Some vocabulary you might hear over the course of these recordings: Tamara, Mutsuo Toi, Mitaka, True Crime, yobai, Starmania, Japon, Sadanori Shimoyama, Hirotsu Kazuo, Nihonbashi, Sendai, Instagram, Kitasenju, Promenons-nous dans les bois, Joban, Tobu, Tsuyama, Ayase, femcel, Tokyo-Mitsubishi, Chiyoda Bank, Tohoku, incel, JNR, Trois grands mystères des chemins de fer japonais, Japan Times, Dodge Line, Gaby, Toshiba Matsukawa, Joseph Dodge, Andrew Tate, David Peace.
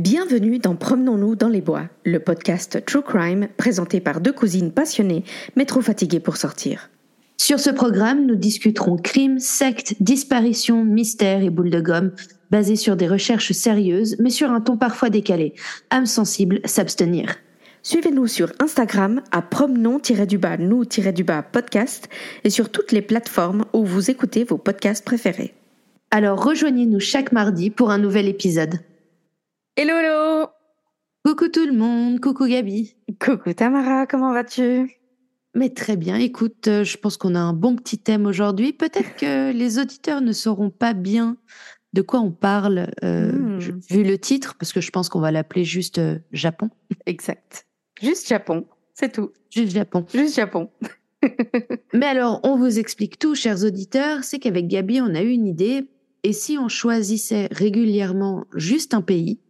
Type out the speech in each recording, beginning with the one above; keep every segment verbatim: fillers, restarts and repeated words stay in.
Bienvenue dans Promenons-nous dans les bois, le podcast True Crime présenté par deux cousines passionnées mais trop fatiguées pour sortir. Sur ce programme, nous discuterons crimes, sectes, disparitions, mystères et boules de gomme, basés sur des recherches sérieuses mais sur un ton parfois décalé. Âme sensible, s'abstenir. Suivez-nous sur Instagram à promenons-nous-du-bas podcast et sur toutes les plateformes où vous écoutez vos podcasts préférés. Alors rejoignez-nous chaque mardi pour un nouvel épisode. Hello, hello! Coucou tout le monde, coucou Gaby. Coucou Tamara, comment vas-tu? Mais très bien, écoute, je pense qu'on a un bon petit thème aujourd'hui. Peut-être que les auditeurs ne sauront pas bien de quoi on parle, euh, mmh. je, vu le titre, parce que je pense qu'on va l'appeler juste euh, Japon. Exact. Juste Japon, c'est tout. Juste Japon. Juste Japon. Mais alors, on vous explique tout, chers auditeurs, c'est qu'avec Gaby, on a eu une idée. Et si on choisissait régulièrement juste un pays,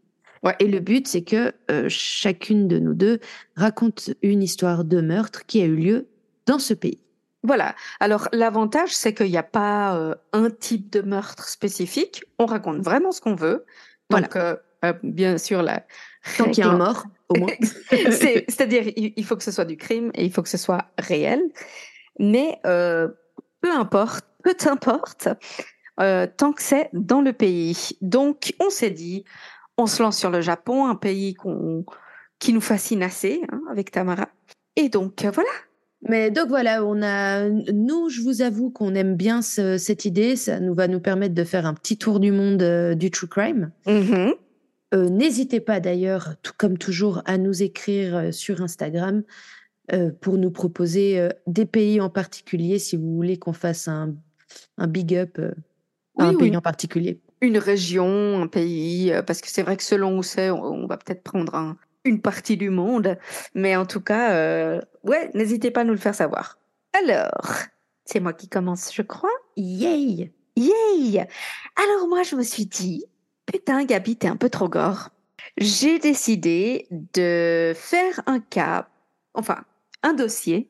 ouais. Et le but, c'est que euh, chacune de nous deux raconte une histoire de meurtre qui a eu lieu dans ce pays. Voilà. Alors, l'avantage, c'est qu'il n'y a pas euh, un type de meurtre spécifique. On raconte vraiment ce qu'on veut. Voilà. Donc, euh, euh, bien sûr, la... tant qu'il y a un mort, au moins. c'est, c'est-à-dire, il faut que ce soit du crime et il faut que ce soit réel. Mais euh, peu importe, peu importe, euh, tant que c'est dans le pays. Donc, on s'est dit... On se lance sur le Japon, un pays qu'on, qui nous fascine assez, hein, avec Tamara. Et donc, euh, voilà. Mais donc, voilà, on a, nous, je vous avoue qu'on aime bien ce, cette idée. Ça nous va nous permettre de faire un petit tour du monde euh, du True Crime. Mm-hmm. Euh, n'hésitez pas, d'ailleurs, tout, comme toujours, à nous écrire euh, sur Instagram euh, pour nous proposer euh, des pays en particulier, si vous voulez qu'on fasse un, un big up euh, à oui, un oui. pays en particulier. Une région, un pays, parce que c'est vrai que selon où c'est, on va peut-être prendre un, une partie du monde. Mais en tout cas, euh, ouais, n'hésitez pas à nous le faire savoir. Alors, c'est moi qui commence, je crois. Yay! Yay! Alors moi, je me suis dit, putain, Gaby, t'es un peu trop gore. J'ai décidé de faire un cas, enfin, un dossier...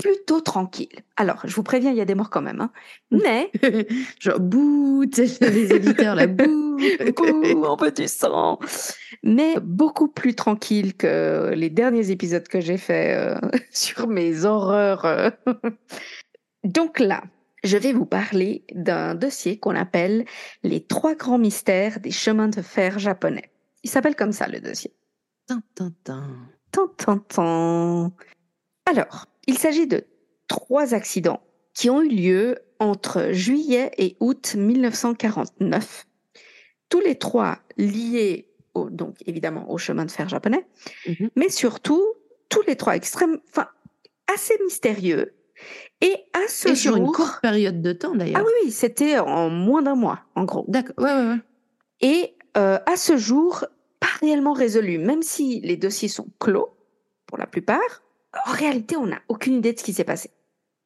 plutôt tranquille. Alors, je vous préviens, il y a des morts quand même, hein. Mais... Genre, bouh, les éditeurs là, bouh, bouh, on peut du sang. Mais beaucoup plus tranquille que les derniers épisodes que j'ai fait euh, sur mes horreurs. Euh. Donc là, je vais vous parler d'un dossier qu'on appelle les Trois grands mystères des chemins de fer japonais. Il s'appelle comme ça, le dossier. Tant, tant, tant. Tant, tant, tant. Alors... Il s'agit de trois accidents qui ont eu lieu entre juillet et août dix-neuf cent quarante-neuf. Tous les trois liés, au, donc évidemment, au chemin de fer japonais, mm-hmm. mais surtout, tous les trois extrêmes, enfin, assez mystérieux. Et à ce et jour... sur une courte période de temps, d'ailleurs. Ah oui, oui, c'était en moins d'un mois, en gros. D'accord, ouais, ouais, ouais. Et euh, à ce jour, pas réellement résolu, même si les dossiers sont clos, pour la plupart. En réalité, on n'a aucune idée de ce qui s'est passé.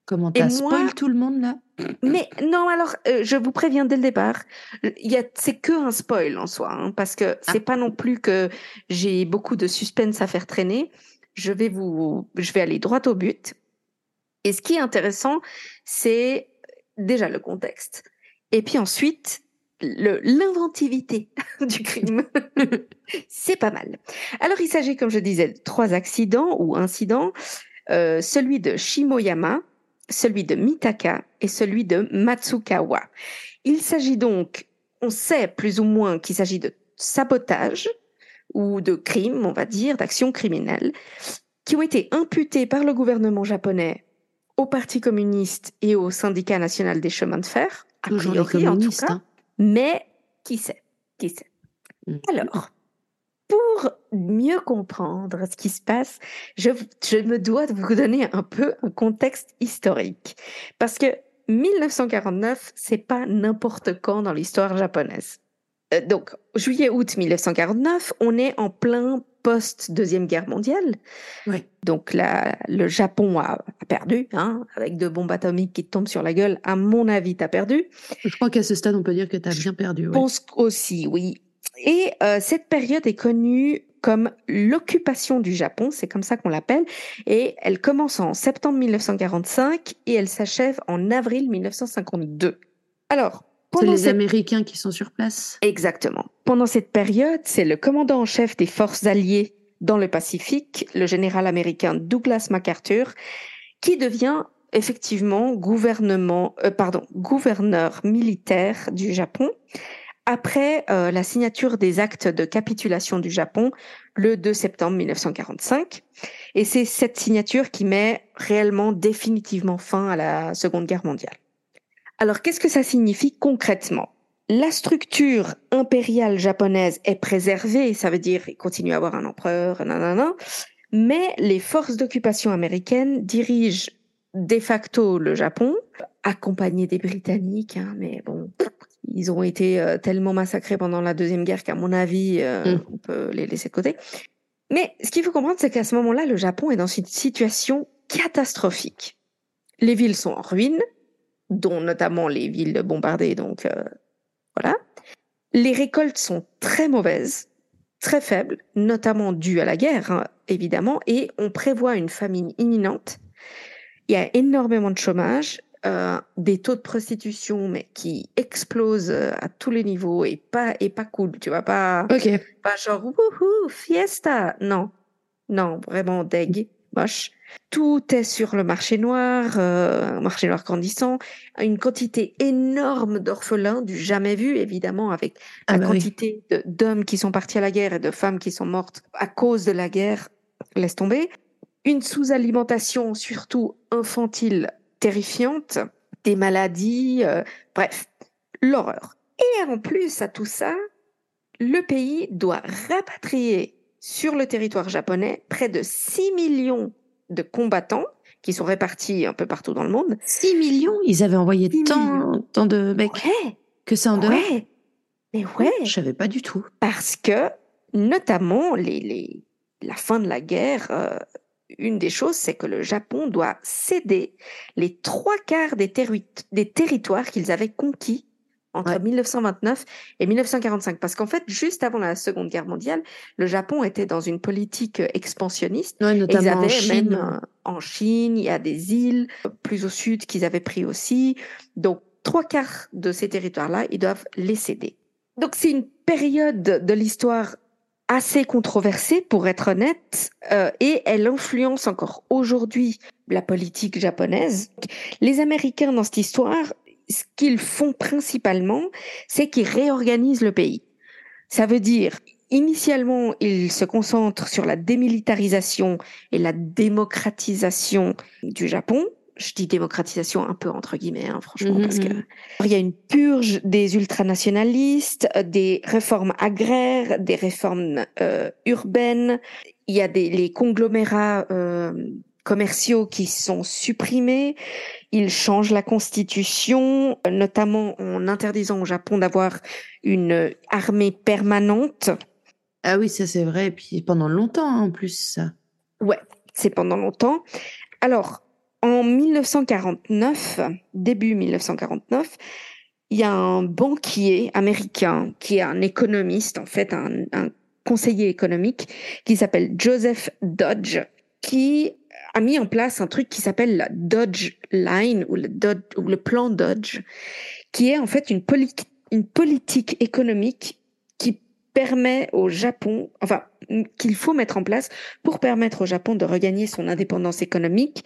Comment t'as spoil tout le monde, là? Mais non, alors, euh, je vous préviens dès le départ, y a, c'est que un spoil en soi, hein, parce que c'est ah. pas non plus que j'ai beaucoup de suspense à faire traîner. Je vais, vous, je vais aller droit au but. Et ce qui est intéressant, c'est déjà le contexte. Et puis ensuite... Le, l'inventivité du crime, c'est pas mal. Alors, il s'agit, comme je disais, de trois accidents ou incidents, euh, celui de Shimoyama, celui de Mitaka et celui de Matsukawa. Il s'agit donc, on sait plus ou moins qu'il s'agit de sabotage ou de crime, on va dire, d'actions criminelles, qui ont été imputés par le gouvernement japonais au Parti communiste et au Syndicat national des chemins de fer, a priori en tout cas. Hein. Mais qui sait, qui sait. Alors, pour mieux comprendre ce qui se passe, je, je me dois de vous donner un peu un contexte historique. Parce que dix-neuf cent quarante-neuf, c'est pas n'importe quand dans l'histoire japonaise. Euh, donc, juillet-août dix-neuf cent quarante-neuf, on est en plein post-deuxième guerre mondiale. Oui. Donc là, le Japon a, a perdu, hein, avec deux bombes atomiques qui te tombent sur la gueule. À mon avis, t'as perdu. Je crois qu'à ce stade, on peut dire que t'as bien perdu. Je oui. pense aussi, oui. Et euh, cette période est connue comme l'occupation du Japon, c'est comme ça qu'on l'appelle, et elle commence en septembre dix-neuf cent quarante-cinq et elle s'achève en avril dix-neuf cent cinquante-deux. Alors, C'est les cette... Américains qui sont sur place. Exactement. Pendant cette période, c'est le commandant en chef des forces alliées dans le Pacifique, le général américain Douglas MacArthur, qui devient effectivement gouvernement, euh, pardon, gouverneur militaire du Japon après euh, la signature des actes de capitulation du Japon le deux septembre mille neuf cent quarante-cinq. Et c'est cette signature qui met réellement définitivement fin à la Seconde Guerre mondiale. Alors, qu'est-ce que ça signifie concrètement ? La structure impériale japonaise est préservée, ça veut dire qu'il continue à avoir un empereur, nanana, mais les forces d'occupation américaines dirigent de facto le Japon, accompagnés des Britanniques, hein, mais bon, ils ont été tellement massacrés pendant la Deuxième Guerre qu'à mon avis, euh, mmh. on peut les laisser de côté. Mais ce qu'il faut comprendre, c'est qu'à ce moment-là, le Japon est dans une situation catastrophique. Les villes sont en ruine, dont notamment les villes bombardées, donc euh, voilà. Les récoltes sont très mauvaises, très faibles, notamment dues à la guerre, hein, évidemment, et on prévoit une famine imminente. Il y a énormément de chômage, euh, des taux de prostitution mais qui explosent à tous les niveaux et pas, et pas cool, tu vois, pas, okay. pas genre « wouhou, fiesta !» Non, non, vraiment deg, moche. Tout est sur le marché noir, euh, marché noir grandissant, une quantité énorme d'orphelins du jamais vu, évidemment, avec ah la bah quantité oui. de, d'hommes qui sont partis à la guerre et de femmes qui sont mortes à cause de la guerre, laisse tomber. Une sous-alimentation, surtout infantile, terrifiante, des maladies, euh, bref, l'horreur. Et en plus à tout ça, le pays doit rapatrier sur le territoire japonais près de six millions de combattants qui sont répartis un peu partout dans le monde. six millions ? Ils avaient envoyé tant, tant de mecs ouais, que ça en dehors ? Ouais, mais ouais. Je savais pas du tout. Parce que, notamment, les, les, la fin de la guerre, euh, une des choses, c'est que le Japon doit céder les trois quarts des, terri- des territoires qu'ils avaient conquis entre ouais. mille neuf cent vingt-neuf et mille neuf cent quarante-cinq. Parce qu'en fait, juste avant la Seconde Guerre mondiale, le Japon était dans une politique expansionniste. Ouais, notamment ils avaient en Chine. Même en Chine, il y a des îles plus au sud qu'ils avaient pris aussi. Donc, trois quarts de ces territoires-là, ils doivent les céder. Donc, c'est une période de l'histoire assez controversée, pour être honnête, euh, et elle influence encore aujourd'hui la politique japonaise. Les Américains, dans cette histoire, ce qu'ils font principalement, c'est qu'ils réorganisent le pays. Ça veut dire, initialement, ils se concentrent sur la démilitarisation et la démocratisation du Japon. Je dis démocratisation un peu entre guillemets, hein, franchement, mm-hmm. parce que il y a une purge des ultranationalistes, des réformes agraires, des réformes euh, urbaines. Il y a des les conglomérats euh, commerciaux qui sont supprimés. Ils changent la constitution, notamment en interdisant au Japon d'avoir une armée permanente. Ah oui, ça c'est vrai. Et puis pendant longtemps hein, en plus ça. Ouais, c'est pendant longtemps. Alors en mille neuf cent quarante-neuf, début mille neuf cent quarante-neuf, il y a un banquier américain qui est un économiste, en fait, un, un conseiller économique, qui s'appelle Joseph Dodge, qui a mis en place un truc qui s'appelle la Dodge Line, ou le, Dodge, ou le plan Dodge, qui est en fait une, poli- une politique économique qui permet au Japon, enfin, qu'il faut mettre en place pour permettre au Japon de regagner son indépendance économique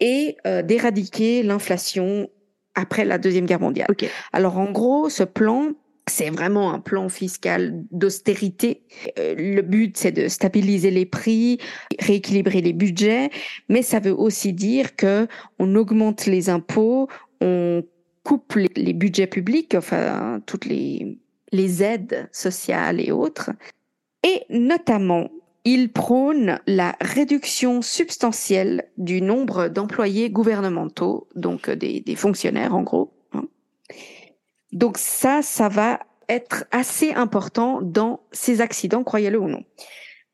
et euh, d'éradiquer l'inflation après la Deuxième Guerre mondiale. Okay. Alors en gros, ce plan, c'est vraiment un plan fiscal d'austérité. Euh, le but, c'est de stabiliser les prix, rééquilibrer les budgets, mais ça veut aussi dire que on augmente les impôts, on coupe les, les budgets publics, enfin toutes les, les aides sociales et autres. Et notamment, il prône la réduction substantielle du nombre d'employés gouvernementaux, donc des, des fonctionnaires en gros. Donc ça, ça va être assez important dans ces accidents, croyez-le ou non.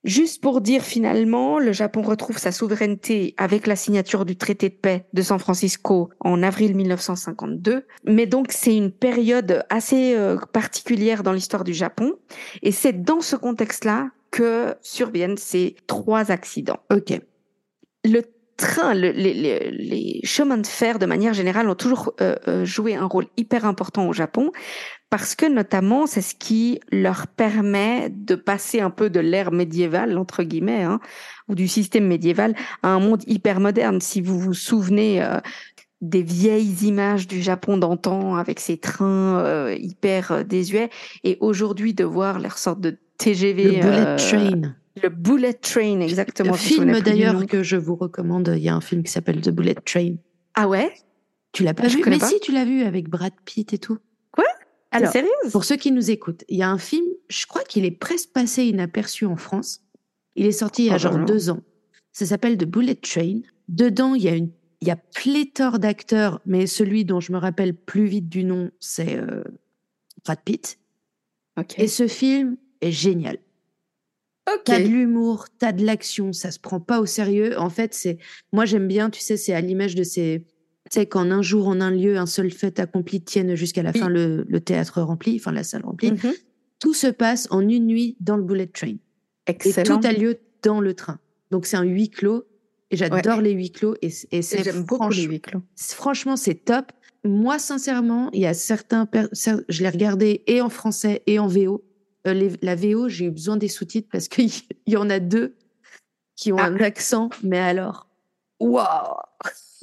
Juste pour dire finalement, le Japon retrouve sa souveraineté avec la signature du traité de paix de San Francisco en avril mille neuf cent cinquante-deux. Mais donc c'est une période assez euh, particulière dans l'histoire du Japon. Et c'est dans ce contexte-là que surviennent ces trois accidents. Ok. Le trains, le, les, les, les chemins de fer, de manière générale, ont toujours euh, joué un rôle hyper important au Japon, parce que notamment, c'est ce qui leur permet de passer un peu de l'ère médiévale, entre guillemets, hein, ou du système médiéval, à un monde hyper moderne. Si vous vous souvenez... Euh, des vieilles images du Japon d'antan avec ces trains euh, hyper euh, désuets, et aujourd'hui de voir leur sorte de T G V, le bullet euh, train, le bullet train exactement. Le film d'ailleurs que je vous recommande, il y a un film qui s'appelle The Bullet Train. Ah ouais, tu l'as pas ah, vu? Mais pas. Si, tu l'as vu avec Brad Pitt et tout. Quoi? Alors, sérieuse, pour ceux qui nous écoutent, il y a un film, je crois qu'il est presque passé inaperçu en France. Il est sorti il y a oh, genre non. deux ans. Ça s'appelle The Bullet Train. Dedans, il y a une Il y a pléthore d'acteurs, mais celui dont je me rappelle plus vite du nom, c'est euh, Brad Pitt. Okay. Et ce film est génial. Okay. T'as de l'humour, t'as de l'action, ça se prend pas au sérieux. En fait, c'est, moi j'aime bien, tu sais, c'est à l'image de ces... Tu sais, qu'en un jour, en un lieu, un seul fait accompli tienne jusqu'à la oui. fin le, le théâtre rempli, enfin la salle remplie. Mm-hmm. Tout se passe en une nuit dans le bullet train. Excellent. Et tout a lieu dans le train. Donc c'est un huis clos. Et j'adore ouais. les huis clos. Et, et c'est J'aime beaucoup les huis clos. Franchement, c'est top. Moi, sincèrement, il y a certains... Per- cer- je l'ai regardé et en français et en V O. Euh, les, la V O, j'ai eu besoin des sous-titres parce qu'il y-, y en a deux qui ont ah. un accent. Mais alors... Waouh!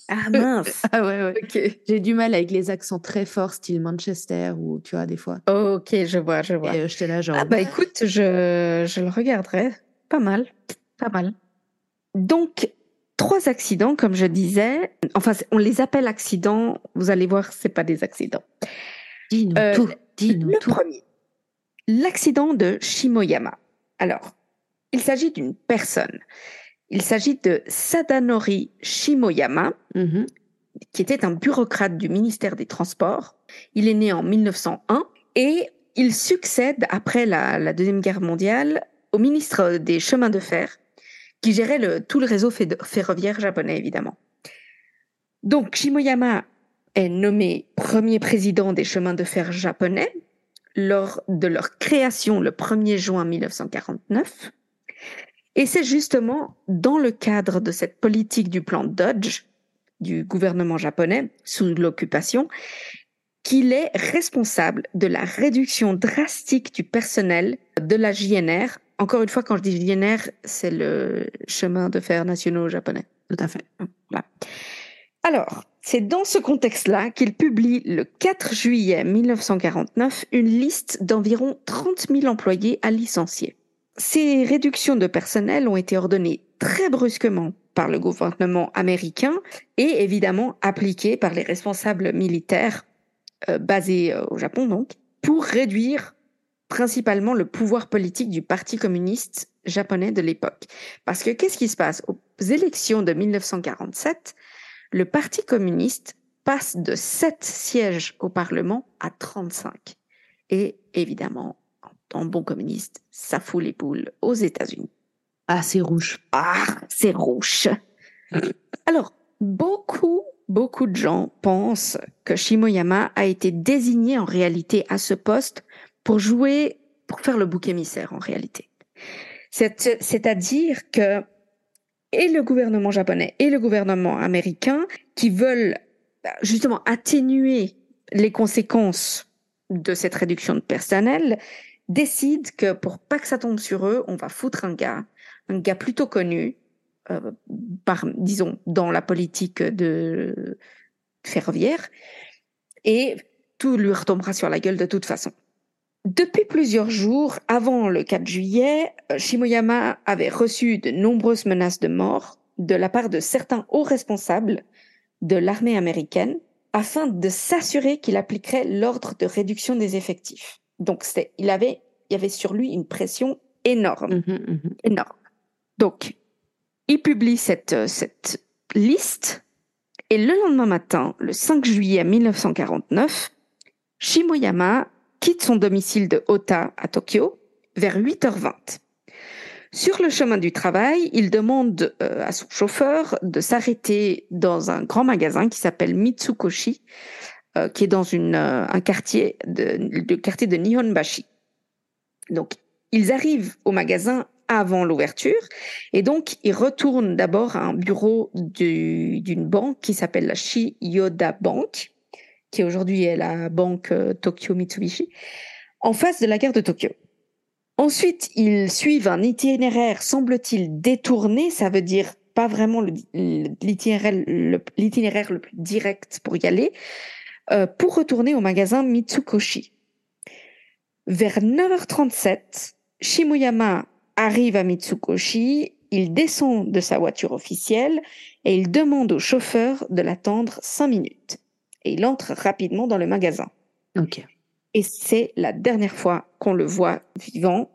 Ah mince! Ah ouais, ouais. Okay. J'ai du mal avec les accents très forts, style Manchester ou tu vois, des fois. Oh, ok, je vois, je vois. Et euh, j'étais là genre... Ah bah écoute, je, je le regarderai. Pas mal, pas mal. Donc... Trois accidents, comme je disais. Enfin, on les appelle accidents. Vous allez voir, c'est pas des accidents. Dis-nous euh, tout. Dis-nous le tout. Premier, l'accident de Shimoyama. Alors, il s'agit d'une personne. Il s'agit de Sadanori Shimoyama, mm-hmm. qui était un bureaucrate du ministère des Transports. Il est né en mille neuf cent un et il succède, après la, la Deuxième Guerre mondiale, au ministre des Chemins de fer, qui gérait le, tout le réseau fédo- ferroviaire japonais, évidemment. Donc, Shimoyama est nommé premier président des chemins de fer japonais lors de leur création le premier juin mille neuf cent quarante-neuf. Et c'est justement dans le cadre de cette politique du plan Dodge, du gouvernement japonais, sous l'occupation, qu'il est responsable de la réduction drastique du personnel de la J N R. Encore une fois, quand je dis J N R, c'est le chemin de fer nationaux japonais. Tout à fait. Voilà. Alors, c'est dans ce contexte-là qu'il publie le quatre juillet mille neuf cent quarante-neuf une liste d'environ trente mille employés à licencier. Ces réductions de personnel ont été ordonnées très brusquement par le gouvernement américain et évidemment appliquées par les responsables militaires euh, basés euh, au Japon, donc, pour réduire principalement le pouvoir politique du Parti communiste japonais de l'époque. Parce que qu'est-ce qui se passe? Aux élections de mille neuf cent quarante-sept, le Parti communiste passe de sept sièges au Parlement à trente-cinq. Et évidemment, en bon communiste, ça fout les boules aux États-Unis. Ah, c'est rouge. Ah, c'est rouge. Alors, beaucoup... Beaucoup de gens pensent que Shimoyama a été désigné en réalité à ce poste pour jouer, pour faire le bouc émissaire en réalité. C'est, c'est-à-dire que et le gouvernement japonais et le gouvernement américain, qui veulent justement atténuer les conséquences de cette réduction de personnel, décident que pour pas que ça tombe sur eux, on va foutre un gars, un gars plutôt connu, Euh, par, disons, dans la politique de ferroviaire, et tout lui retombera sur la gueule de toute façon. Depuis plusieurs jours, avant le quatre juillet, Shimoyama avait reçu de nombreuses menaces de mort de la part de certains hauts responsables de l'armée américaine, afin de s'assurer qu'il appliquerait l'ordre de réduction des effectifs. Donc, c'est, il avait, il y avait sur lui une pression énorme. Mmh, mmh. Énorme. Donc, il publie cette, cette liste, et le lendemain matin, le cinq juillet mille neuf cent quarante-neuf, Shimoyama quitte son domicile de Ota à Tokyo vers huit heures vingt. Sur le chemin du travail, il demande euh, à son chauffeur de s'arrêter dans un grand magasin qui s'appelle Mitsukoshi, euh, qui est dans une, euh, un quartier de, le quartier de Nihonbashi. Donc, ils arrivent au magasin avant l'ouverture. Et donc, il retourne d'abord à un bureau du, d'une banque qui s'appelle la Chiyoda Bank, qui aujourd'hui est la banque euh, Tokyo-Mitsubishi, en face de la gare de Tokyo. Ensuite, ils suivent un itinéraire, semble-t-il, détourné, ça veut dire pas vraiment le, l'itinéraire, le, l'itinéraire le plus direct pour y aller, euh, pour retourner au magasin Mitsukoshi. Vers neuf heures trente-sept, Shimoyama arrive à Mitsukoshi, il descend de sa voiture officielle et il demande au chauffeur de l'attendre cinq minutes. Et il entre rapidement dans le magasin. Ok. Et c'est la dernière fois qu'on le voit vivant.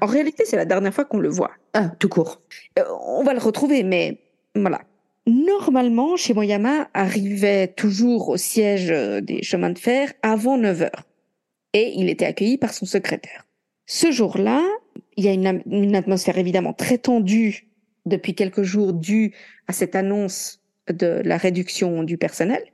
En réalité, c'est la dernière fois qu'on le voit. Ah, tout court. Euh, on va le retrouver, mais voilà. Normalement, Shimoyama arrivait toujours au siège des chemins de fer avant neuf heures. Et il était accueilli par son secrétaire. Ce jour-là, il y a une, une atmosphère évidemment très tendue depuis quelques jours due à cette annonce de la réduction du personnel.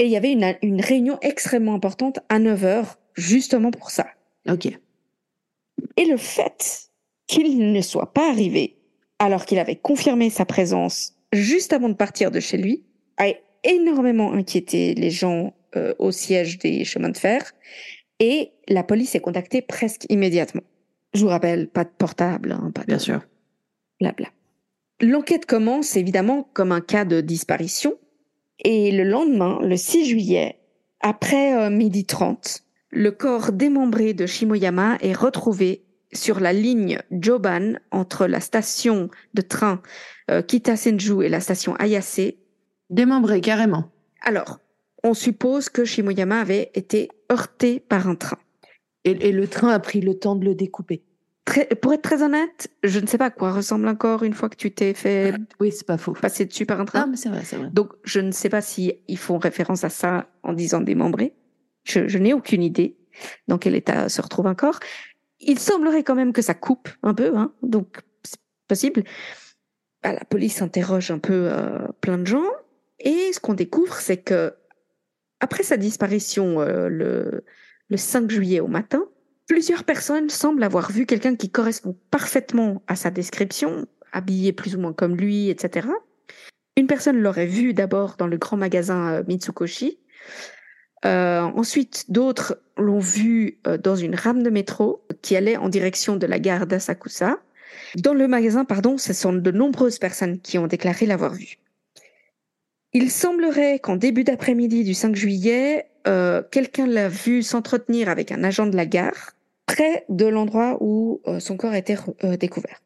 Et il y avait une, une réunion extrêmement importante à neuf heures, justement pour ça. Ok. Et le fait qu'il ne soit pas arrivé, alors qu'il avait confirmé sa présence juste avant de partir de chez lui, a énormément inquiété les gens euh, au siège des chemins de fer. Et la police est contactée presque immédiatement. Je vous rappelle, pas de portable, hein, pas de... Bien sûr. Blabla. L'enquête commence évidemment comme un cas de disparition. Et le lendemain, le six juillet, après euh, midi trente, le corps démembré de Shimoyama est retrouvé sur la ligne Joban entre la station de train euh, Kitasenju et la station Ayase. Démembré, carrément. Alors, on suppose que Shimoyama avait été heurté par un train. Et, et le train a pris le temps de le découper. Très, pour être très honnête, je ne sais pas à quoi ressemble un corps une fois que tu t'es fait oui, c'est pas faux. passer dessus par un train. Ah, mais c'est vrai, c'est vrai. Donc, je ne sais pas si ils font référence à ça en disant démembré. Je, je n'ai aucune idée dans quel état se retrouve un corps. Il semblerait quand même que ça coupe un peu, hein, donc c'est possible. Bah, la police interroge un peu euh, plein de gens. Et ce qu'on découvre, c'est que après sa disparition euh, le, le cinq juillet au matin, plusieurs personnes semblent avoir vu quelqu'un qui correspond parfaitement à sa description, habillé plus ou moins comme lui, et cetera. Une personne l'aurait vu d'abord dans le grand magasin Mitsukoshi. Euh, ensuite, d'autres l'ont vu dans une rame de métro qui allait en direction de la gare d'Asakusa. Dans le magasin, pardon, ce sont de nombreuses personnes qui ont déclaré l'avoir vu. Il semblerait qu'en début d'après-midi du cinq juillet, euh, quelqu'un l'a vu s'entretenir avec un agent de la gare, près de l'endroit où euh, son corps a été euh, découvert.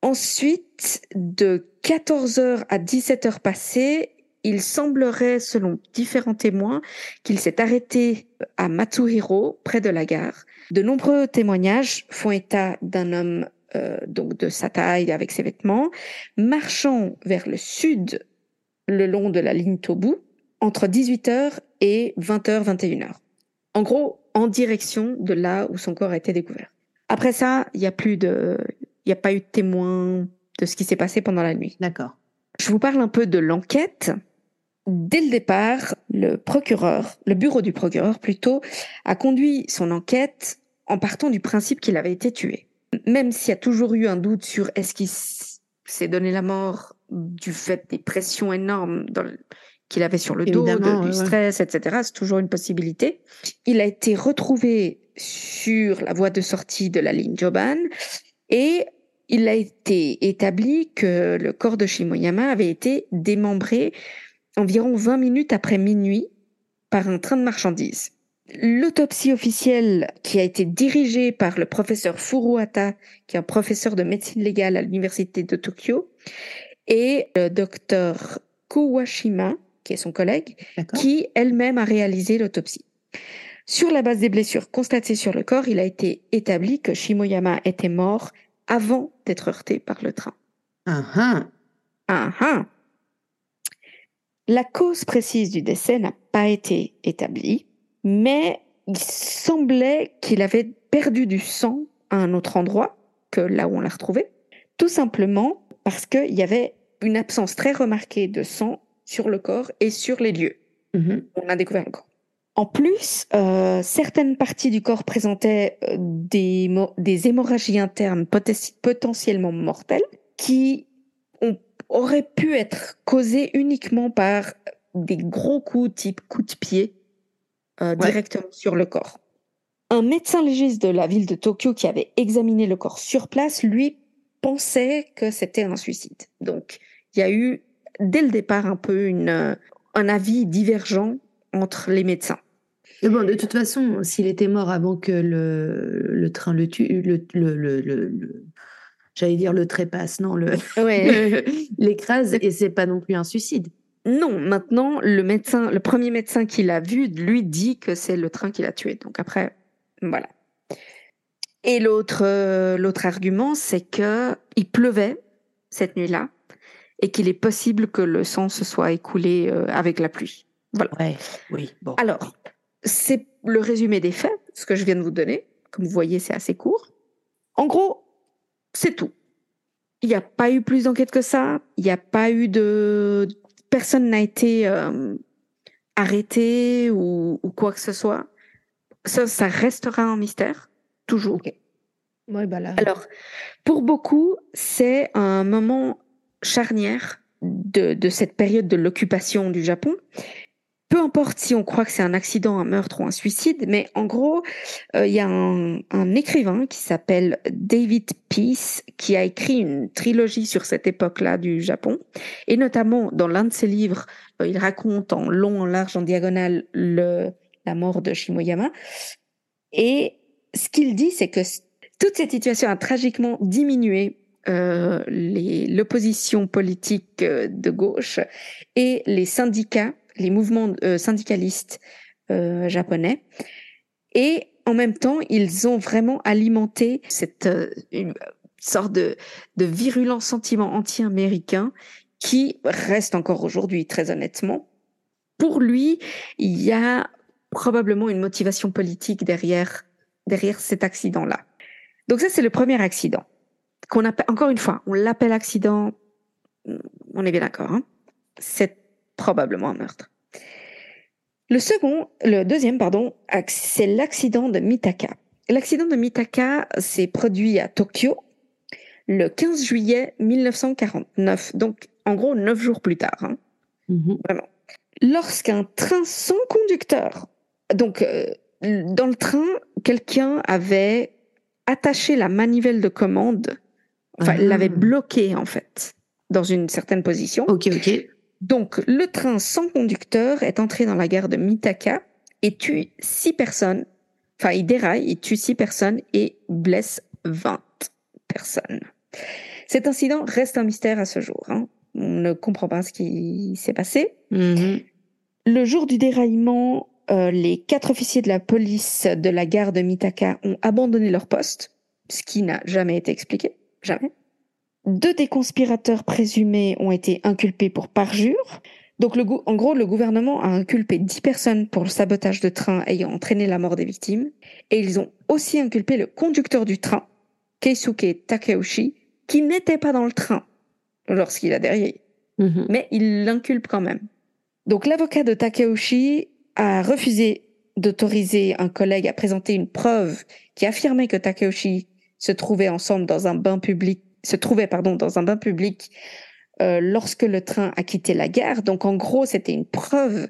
Ensuite, de quatorze heures à dix-sept heures passées, il semblerait, selon différents témoins, qu'il s'est arrêté à Matsuhiro, près de la gare. De nombreux témoignages font état d'un homme euh, donc de sa taille, avec ses vêtements, marchant vers le sud le long de la ligne Tobu, entre dix-huit heures et vingt heures, vingt et une heures. En gros, en direction de là où son corps a été découvert. Après ça, il n'y a plus de, il n'y a pas eu de témoins de ce qui s'est passé pendant la nuit. D'accord. Je vous parle un peu de l'enquête. Dès le départ, le procureur, le bureau du procureur plutôt, a conduit son enquête en partant du principe qu'il avait été tué. Même s'il y a toujours eu un doute sur est-ce qu'il s'est donné la mort du fait des pressions énormes dans le... qu'il avait sur le dos, de, du stress, ouais. et cetera. C'est toujours une possibilité. Il a été retrouvé sur la voie de sortie de la ligne Joban et il a été établi que le corps de Shimoyama avait été démembré environ vingt minutes après minuit par un train de marchandises. L'autopsie officielle qui a été dirigée par le professeur Furuhata, qui est un professeur de médecine légale à l'université de Tokyo, et le docteur Kowashima, qui est son collègue, D'accord. qui elle-même a réalisé l'autopsie. Sur la base des blessures constatées sur le corps, il a été établi que Shimoyama était mort avant d'être heurté par le train. Ah ah ah. La cause précise du décès n'a pas été établie, mais il semblait qu'il avait perdu du sang à un autre endroit que là où on l'a retrouvé, tout simplement parce qu'il y avait une absence très remarquée de sang sur le corps et sur les lieux. Mmh. On a découvert le corps. En plus, euh, certaines parties du corps présentaient des, des hémorragies internes potes- potentiellement mortelles qui ont, auraient pu être causées uniquement par des gros coups type coup de pied euh, ouais. directement sur le corps. Un médecin légiste de la ville de Tokyo qui avait examiné le corps sur place, lui, pensait que c'était un suicide. Donc, il y a eu, dès le départ, un peu une, euh, un avis divergent entre les médecins. Et bon, de toute façon, s'il était mort avant que le, le train le tue, le, le, le, le, le, j'allais dire le trépasse, non, le, ouais. le, l'écrase, et c'est pas non plus un suicide. Non, maintenant, le médecin, le premier médecin qui l'a vu, lui dit que c'est le train qui l'a tué. Donc après, voilà. Et l'autre, euh, l'autre argument, c'est que il pleuvait cette nuit-là et qu'il est possible que le sang se soit écoulé euh, avec la pluie. Voilà. Ouais, oui, bon. Alors, c'est le résumé des faits, ce que je viens de vous donner. Comme vous voyez, c'est assez court. En gros, c'est tout. Il n'y a pas eu plus d'enquête que ça. Il n'y a pas eu de... Personne n'a été euh, arrêté ou, ou quoi que ce soit. Ça, ça restera un mystère, toujours. Okay. Ouais, bah là... Alors, pour beaucoup, c'est un moment charnière De, de cette période de l'occupation du Japon. Peu importe si on croit que c'est un accident, un meurtre ou un suicide, mais en gros, il euh, y a un, un écrivain qui s'appelle David Peace, qui a écrit une trilogie sur cette époque-là du Japon. Et notamment, dans l'un de ses livres, euh, il raconte en long, en large, en diagonale, le, la mort de Shimoyama. Et ce qu'il dit, c'est que toute cette situation a tragiquement diminué Euh, les, l'opposition politique euh, de gauche et les syndicats, les mouvements euh, syndicalistes euh, japonais. Et en même temps, ils ont vraiment alimenté cette euh, une sorte de, de virulent sentiment anti-américain qui reste encore aujourd'hui, très honnêtement. Pour lui, il y a probablement une motivation politique derrière, derrière cet accident-là. Donc ça, c'est le premier accident. Qu'on appelle, encore une fois, on l'appelle accident, on est bien d'accord, hein, c'est probablement un meurtre. Le second, le deuxième, pardon, c'est l'accident de Mitaka. L'accident de Mitaka s'est produit à Tokyo le quinze juillet mille neuf cent quarante-neuf, donc en gros neuf jours plus tard, hein, mm-hmm. vraiment. Lorsqu'un train sans conducteur, donc euh, dans le train, quelqu'un avait attaché la manivelle de commande. Enfin, il ah. l'avait bloqué, en fait, dans une certaine position. Ok, ok. Donc, le train sans conducteur est entré dans la gare de Mitaka et tue six personnes. Enfin, il déraille, il tue six personnes et blesse vingt personnes. Cet incident reste un mystère à ce jour. Hein. On ne comprend pas ce qui s'est passé. Mm-hmm. Le jour du déraillement, euh, les quatre officiers de la police de la gare de Mitaka ont abandonné leur poste, ce qui n'a jamais été expliqué. Jamais. Deux des conspirateurs présumés ont été inculpés pour parjure. Donc, le go- en gros, le gouvernement a inculpé dix personnes pour le sabotage de train ayant entraîné la mort des victimes. Et ils ont aussi inculpé le conducteur du train, Keisuke Takeuchi, qui n'était pas dans le train lorsqu'il a déraillé. Mmh. Mais il l'inculpe quand même. Donc, l'avocat de Takeuchi a refusé d'autoriser un collègue à présenter une preuve qui affirmait que Takeuchi se trouvaient ensemble dans un bain public, se trouvaient, pardon, dans un bain public euh, lorsque le train a quitté la gare. Donc, en gros, c'était une preuve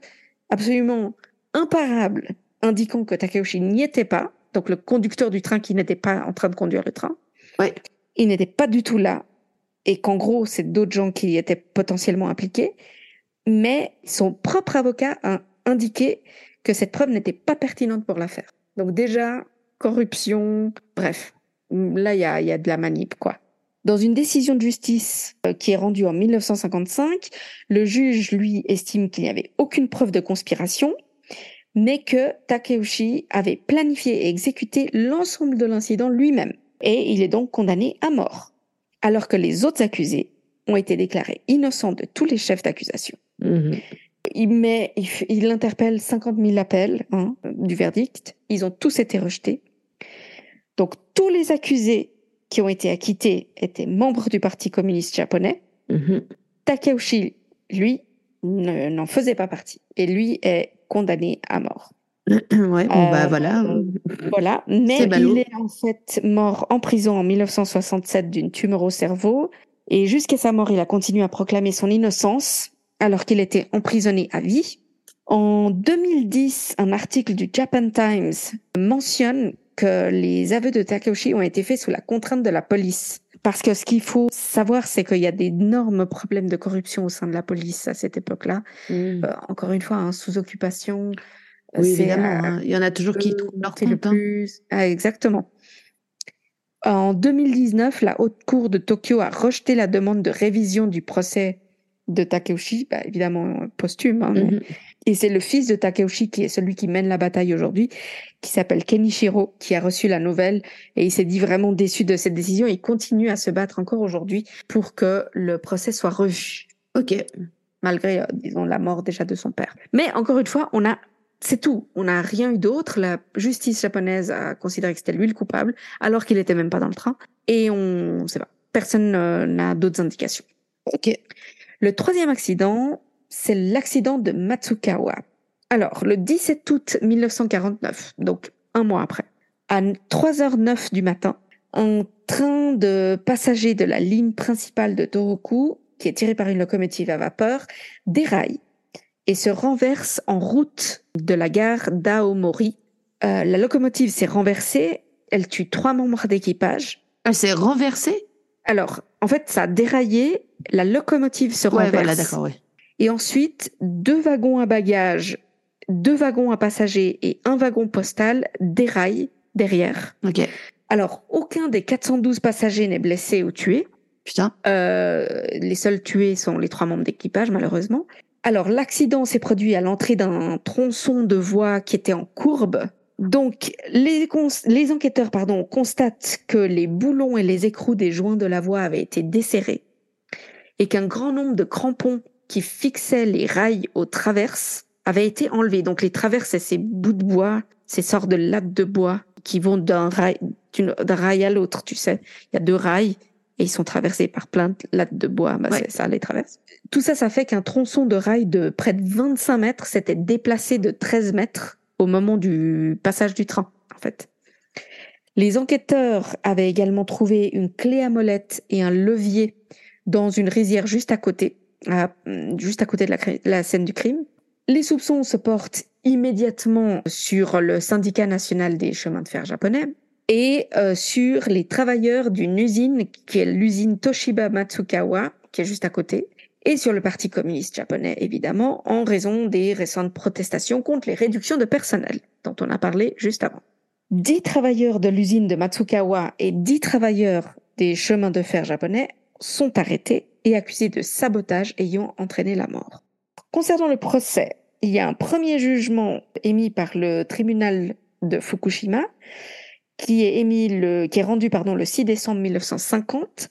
absolument imparable indiquant que Takeuchi n'y était pas. Donc, le conducteur du train qui n'était pas en train de conduire le train. Ouais. Il n'était pas du tout là. Et qu'en gros, c'est d'autres gens qui étaient potentiellement impliqués. Mais son propre avocat a indiqué que cette preuve n'était pas pertinente pour l'affaire. Donc, déjà, corruption, bref. Là, il y a, y a de la manip, quoi. Dans une décision de justice euh, qui est rendue en dix-neuf cent cinquante-cinq, le juge, lui, estime qu'il n'y avait aucune preuve de conspiration, mais que Takeuchi avait planifié et exécuté l'ensemble de l'incident lui-même. Et il est donc condamné à mort. Alors que les autres accusés ont été déclarés innocents de tous les chefs d'accusation. Mmh. Il, met, il, il interpelle cinquante mille appels hein, du verdict. Ils ont tous été rejetés. Donc, tous les accusés qui ont été acquittés étaient membres du Parti communiste japonais. Mmh. Takeuchi, lui, ne, n'en faisait pas partie. Et lui est condamné à mort. Ouais, bon, bah, euh, voilà. Euh, voilà. Mais c'est ballot. Il est en fait mort en prison en dix-neuf cent soixante-sept d'une tumeur au cerveau. Et jusqu'à sa mort, il a continué à proclamer son innocence alors qu'il était emprisonné à vie. En deux mille dix, un article du Japan Times mentionne que les aveux de Takeuchi ont été faits sous la contrainte de la police. Parce que ce qu'il faut savoir, c'est qu'il y a d'énormes problèmes de corruption au sein de la police à cette époque-là. Mmh. Euh, encore une fois, hein, sous occupation. Oui, évidemment. Hein. Il y en a toujours qui trouvent leur compte. Ah, exactement. En deux mille dix-neuf, la Haute Cour de Tokyo a rejeté la demande de révision du procès de Takeuchi, bah, évidemment posthume. Hein, mm-hmm. mais... Et c'est le fils de Takeuchi qui est celui qui mène la bataille aujourd'hui, qui s'appelle Kenichiro, qui a reçu la nouvelle et il s'est dit vraiment déçu de cette décision. Il continue à se battre encore aujourd'hui pour que le procès soit revu. Ok. Malgré, euh, disons, la mort déjà de son père. Mais encore une fois, on a... C'est tout. On n'a rien eu d'autre. La justice japonaise a considéré que c'était lui le coupable, alors qu'il n'était même pas dans le train. Et on ne sait pas. Personne euh, n'a d'autres indications. Ok. Le troisième accident, c'est l'accident de Matsukawa. Alors, le dix-sept août mille neuf cent quarante-neuf, donc un mois après, à trois heures zéro neuf du matin, un train de passagers de la ligne principale de Tohoku, qui est tiré par une locomotive à vapeur, déraille et se renverse en route de la gare d'Aomori. Euh, la locomotive s'est renversée, elle tue trois membres d'équipage. Elle s'est renversée ? Alors, en fait, ça a déraillé, la locomotive se renverse. Ouais, voilà, d'accord, ouais. Et ensuite, deux wagons à bagages, deux wagons à passagers et un wagon postal déraillent derrière. Ok. Alors, aucun des quatre cent douze passagers n'est blessé ou tué. Putain. Euh, les seuls tués sont les trois membres d'équipage, malheureusement. Alors, l'accident s'est produit à l'entrée d'un tronçon de voie qui était en courbe. Donc, les, cons- les enquêteurs pardon, constatent que les boulons et les écrous des joints de la voie avaient été desserrés et qu'un grand nombre de crampons qui fixaient les rails aux traverses avaient été enlevés. Donc, les traverses, c'est ces bouts de bois, ces sortes de lattes de bois qui vont d'un rail, d'un rail à l'autre, tu sais. Il y a deux rails. Et ils sont traversés par plein de lattes de bois. Bah, ouais. C'est ça, les traverses. Tout ça, ça fait qu'un tronçon de rail de près de vingt-cinq mètres s'était déplacé de treize mètres au moment du passage du train, en fait. Les enquêteurs avaient également trouvé une clé à molette et un levier dans une rizière juste à côté, à, juste à côté de la, la scène du crime. Les soupçons se portent immédiatement sur le syndicat national des chemins de fer japonais, et euh, sur les travailleurs d'une usine qui est l'usine Toshiba Matsukawa, qui est juste à côté, et sur le Parti communiste japonais, évidemment, en raison des récentes protestations contre les réductions de personnel, dont on a parlé juste avant. Dix travailleurs de l'usine de Matsukawa et dix travailleurs des chemins de fer japonais sont arrêtés et accusés de sabotage ayant entraîné la mort. Concernant le procès, il y a un premier jugement émis par le tribunal de Fukushima, qui est émis le, qui est rendu, pardon, le six décembre mille neuf cent cinquante.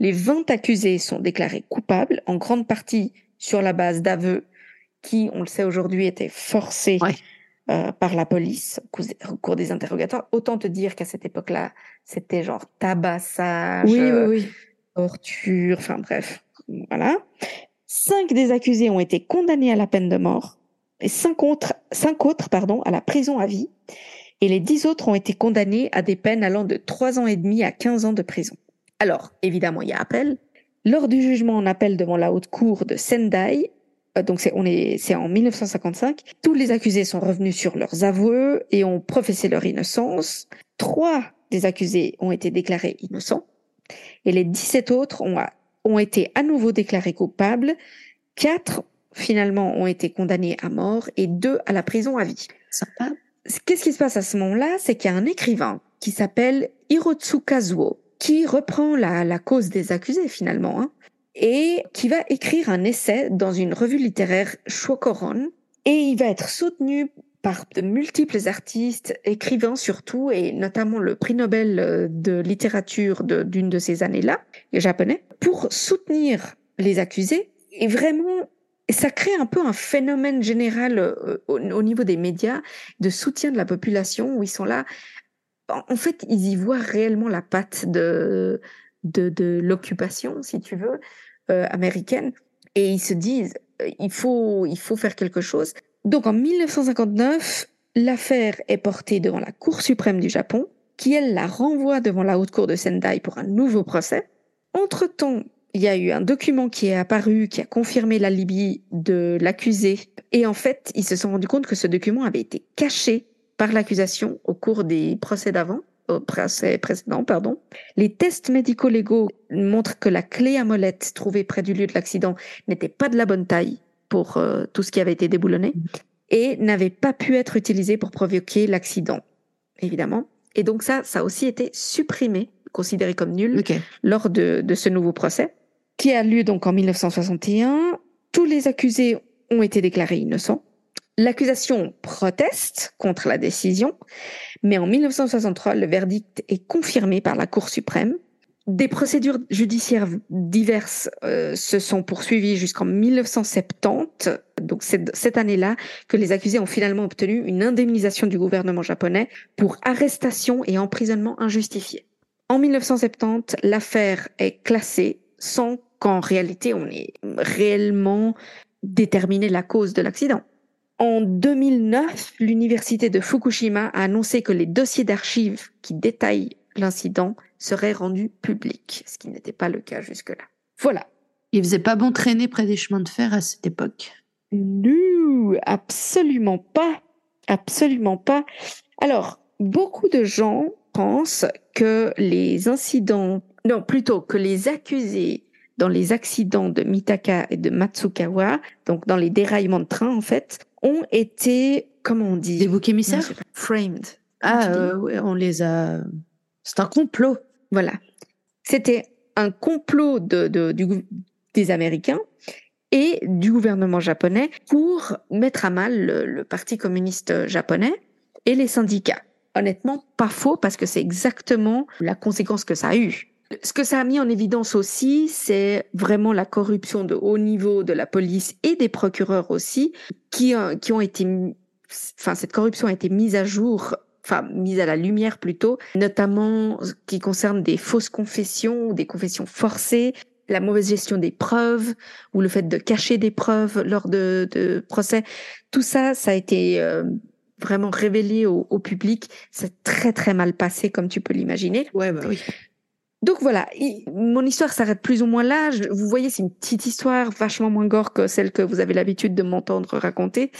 Les vingt accusés sont déclarés coupables, en grande partie sur la base d'aveux qui, on le sait aujourd'hui, étaient forcés, ouais, euh, par la police au cours des interrogatoires. Autant te dire qu'à cette époque-là, c'était genre tabassage, oui, oui, oui. torture, enfin bref, voilà. Cinq des accusés ont été condamnés à la peine de mort et cinq autres, cinq autres, pardon, à la prison à vie. Et les dix autres ont été condamnés à des peines allant de trois ans et demi à quinze ans de prison. Alors, évidemment, il y a appel. Lors du jugement en appel devant la haute cour de Sendai, euh, donc c'est, on est, c'est en dix-neuf cent cinquante-cinq, tous les accusés sont revenus sur leurs aveux et ont professé leur innocence. Trois des accusés ont été déclarés innocents et les dix-sept autres ont, a, ont été à nouveau déclarés coupables. Quatre, finalement, ont été condamnés à mort et deux à la prison à vie. Sympa. Qu'est-ce qui se passe à ce moment-là? C'est qu'il y a un écrivain qui s'appelle Hirotsu Kazuo, qui reprend la, la cause des accusés finalement, hein, et qui va écrire un essai dans une revue littéraire Shokoran, et il va être soutenu par de multiples artistes, écrivains surtout, et notamment le prix Nobel de littérature de, d'une de ces années-là, japonais, pour soutenir les accusés, et vraiment... Et ça crée un peu un phénomène général euh, au, au niveau des médias, de soutien de la population, où ils sont là. En, en fait, ils y voient réellement la patte de, de, de l'occupation, si tu veux, euh, américaine. Et ils se disent, euh, il faut, il faut faire quelque chose. Donc en dix-neuf cent cinquante-neuf, L'affaire est portée devant la Cour suprême du Japon, qui elle la renvoie devant la Haute Cour de Sendai pour un nouveau procès. Entre-temps, il y a eu un document qui est apparu, qui a confirmé l'alibi de l'accusé. Et en fait, ils se sont rendus compte que ce document avait été caché par l'accusation au cours des procès d'avant, au procès précédent, pardon. Les tests médico-légaux montrent que la clé à molette trouvée près du lieu de l'accident n'était pas de la bonne taille pour euh, tout ce qui avait été déboulonné et n'avait pas pu être utilisée pour provoquer l'accident, évidemment. Et donc ça, ça a aussi été supprimé, considéré comme nul, okay, lors de, de ce nouveau procès, qui a lieu donc en dix-neuf cent soixante et un. Tous les accusés ont été déclarés innocents. L'accusation proteste contre la décision, mais en dix-neuf cent soixante-trois, le verdict est confirmé par la Cour suprême. Des procédures judiciaires diverses euh, se sont poursuivies jusqu'en dix-neuf cent soixante-dix. Donc c'est cette année-là que les accusés ont finalement obtenu une indemnisation du gouvernement japonais pour arrestation et emprisonnement injustifié. En dix-neuf cent soixante-dix, l'affaire est classée sans qu'en réalité on ait réellement déterminé la cause de l'accident. En deux mille neuf, l'université de Fukushima a annoncé que les dossiers d'archives qui détaillent l'incident serait rendu public, ce qui n'était pas le cas jusque-là. Voilà. Il faisait pas bon traîner près des chemins de fer à cette époque. Non, absolument pas. Absolument pas. Alors, beaucoup de gens pensent que les incidents... Non, plutôt que les accusés dans les accidents de Mitaka et de Matsukawa, donc dans les déraillements de train, en fait, ont été, comment on dit... Des boucs émissaires ? Framed. Ah, euh, ouais, on les a... C'est un complot. Voilà. C'était un complot de, de, du, des Américains et du gouvernement japonais pour mettre à mal le, le parti communiste japonais et les syndicats. Honnêtement, pas faux, parce que c'est exactement la conséquence que ça a eu. Ce que ça a mis en évidence aussi, c'est vraiment la corruption de haut niveau de la police et des procureurs aussi, qui, qui ont été... Enfin, cette corruption a été mise à jour... enfin mise à la lumière plutôt, notamment ce qui concerne des fausses confessions, des confessions forcées, la mauvaise gestion des preuves ou le fait de cacher des preuves lors de, de procès. Tout ça, ça a été euh, vraiment révélé au, au public. C'est très très mal passé, comme tu peux l'imaginer. Ouais, bah oui. Donc voilà, et mon histoire s'arrête plus ou moins là. Je, vous voyez, c'est une petite histoire, vachement moins gore que celle que vous avez l'habitude de m'entendre raconter.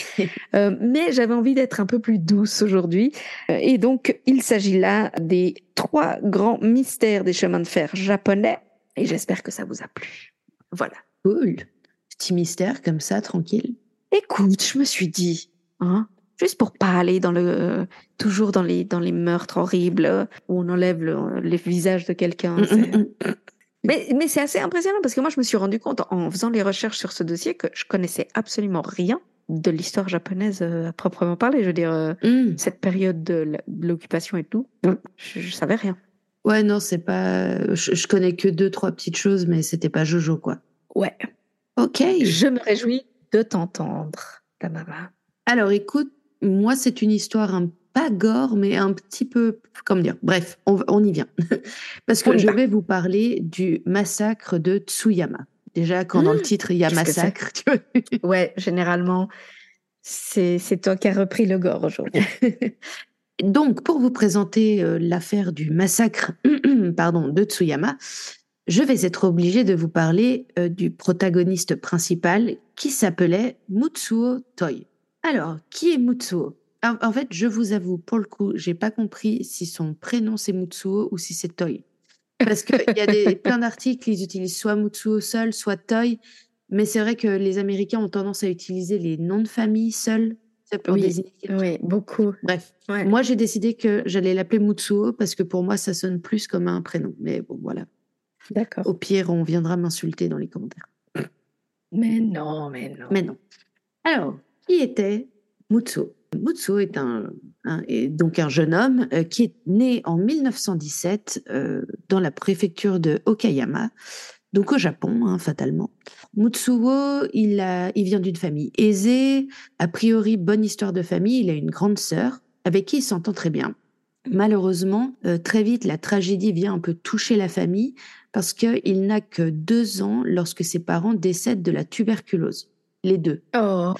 euh, mais j'avais envie d'être un peu plus douce aujourd'hui. Et donc, il s'agit là des trois grands mystères des chemins de fer japonais. Et j'espère que ça vous a plu. Voilà. Cool. Petit mystère comme ça, tranquille. Écoute, je me suis dit... hein, juste pour pas aller dans le euh, toujours dans les dans les meurtres horribles euh, où on enlève le, les visages de quelqu'un. C'est... mais mais c'est assez impressionnant parce que moi je me suis rendu compte en faisant les recherches sur ce dossier que je connaissais absolument rien de l'histoire japonaise euh, à proprement parler. Je veux dire euh, mm. cette période de l'occupation et tout, je, je savais rien. Ouais non c'est pas, je, je connais que deux trois petites choses mais c'était pas Jojo quoi. Ouais. Ok. Je me réjouis de t'entendre, Tamara. Alors écoute. Moi, c'est une histoire un, pas gore, mais un petit peu... Comment dire ? Bref, on, on y vient. Parce que je vais vous parler du massacre de Tsuyama. Déjà, quand mmh, dans le titre, il y a massacre... Tu vois. Ouais, généralement, c'est, c'est toi qui as repris le gore aujourd'hui. Donc, pour vous présenter euh, l'affaire du massacre pardon, de Tsuyama, je vais être obligée de vous parler euh, du protagoniste principal qui s'appelait Mutsuo Toi. Alors, qui est Mutsuo ? En fait, je vous avoue, pour le coup, j'ai pas compris si son prénom c'est Mutsuo ou si c'est Toi. Parce qu'il y a des, plein d'articles, ils utilisent soit Mutsuo seul, soit Toi. Mais c'est vrai que les Américains ont tendance à utiliser les noms de famille seuls. Oui, désigner... oui, beaucoup. Bref, ouais. Moi j'ai décidé que j'allais l'appeler Mutsuo parce que pour moi ça sonne plus comme un prénom. Mais bon, voilà. D'accord. Au pire, on viendra m'insulter dans les commentaires. Mais non, mais non. Mais non. Alors. Qui était Mutsuo ? Mutsuo est, un, un, est donc un jeune homme euh, qui est né en dix-neuf cent dix-sept euh, dans la préfecture de Okayama, donc au Japon, hein, fatalement. Mutsuo, il, a, il vient d'une famille aisée, a priori bonne histoire de famille, il a une grande sœur avec qui il s'entend très bien. Malheureusement, euh, très vite, la tragédie vient un peu toucher la famille parce qu'il n'a que deux ans lorsque ses parents décèdent de la tuberculose. Les deux. Oh,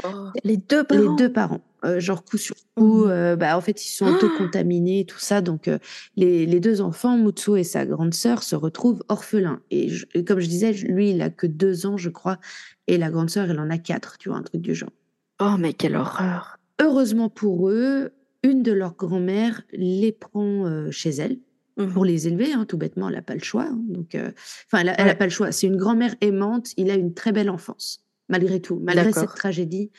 les deux parents. Les deux parents. euh, genre coup sur coup. Euh, bah, en fait, ils sont ah auto-contaminés et tout ça. Donc, euh, les, les deux enfants, Mutsuo et sa grande sœur, se retrouvent orphelins. Et, je, et comme je disais, lui, il a que deux ans, je crois. Et la grande sœur, elle en a quatre, tu vois, un truc du genre. Oh, mais quelle horreur! Heureusement pour eux, une de leurs grand-mères les prend euh, chez elle. Mmh. Pour les élever, hein, tout bêtement, elle n'a pas le choix. Hein, donc, euh, enfin, elle n'a ouais. pas le choix. C'est une grand-mère aimante, il a une très belle enfance, malgré tout. Malgré D'accord. cette tragédie,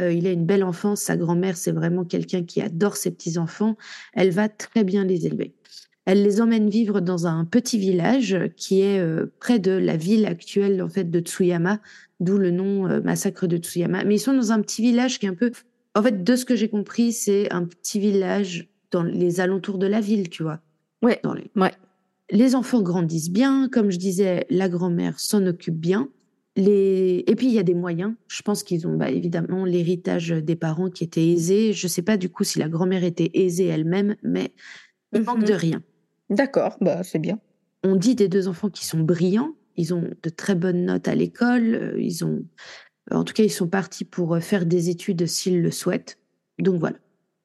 euh, il a une belle enfance. Sa grand-mère, c'est vraiment quelqu'un qui adore ses petits-enfants. Elle va très bien les élever. Elle les emmène vivre dans un petit village qui est euh, près de la ville actuelle en fait, de Tsuyama, d'où le nom euh, massacre de Tsuyama. Mais ils sont dans un petit village qui est un peu... En fait, de ce que j'ai compris, c'est un petit village dans les alentours de la ville, tu vois. Ouais, dans les... ouais. Les enfants grandissent bien. Comme je disais, la grand-mère s'en occupe bien. Les... Et puis, il y a des moyens. Je pense qu'ils ont bah, évidemment l'héritage des parents qui étaient aisés. Je ne sais pas du coup si la grand-mère était aisée elle-même, mais il mm-hmm. manque de rien. D'accord, bah, c'est bien. On dit des deux enfants qui sont brillants. Ils ont de très bonnes notes à l'école. Ils ont... En tout cas, ils sont partis pour faire des études s'ils le souhaitent. Donc voilà.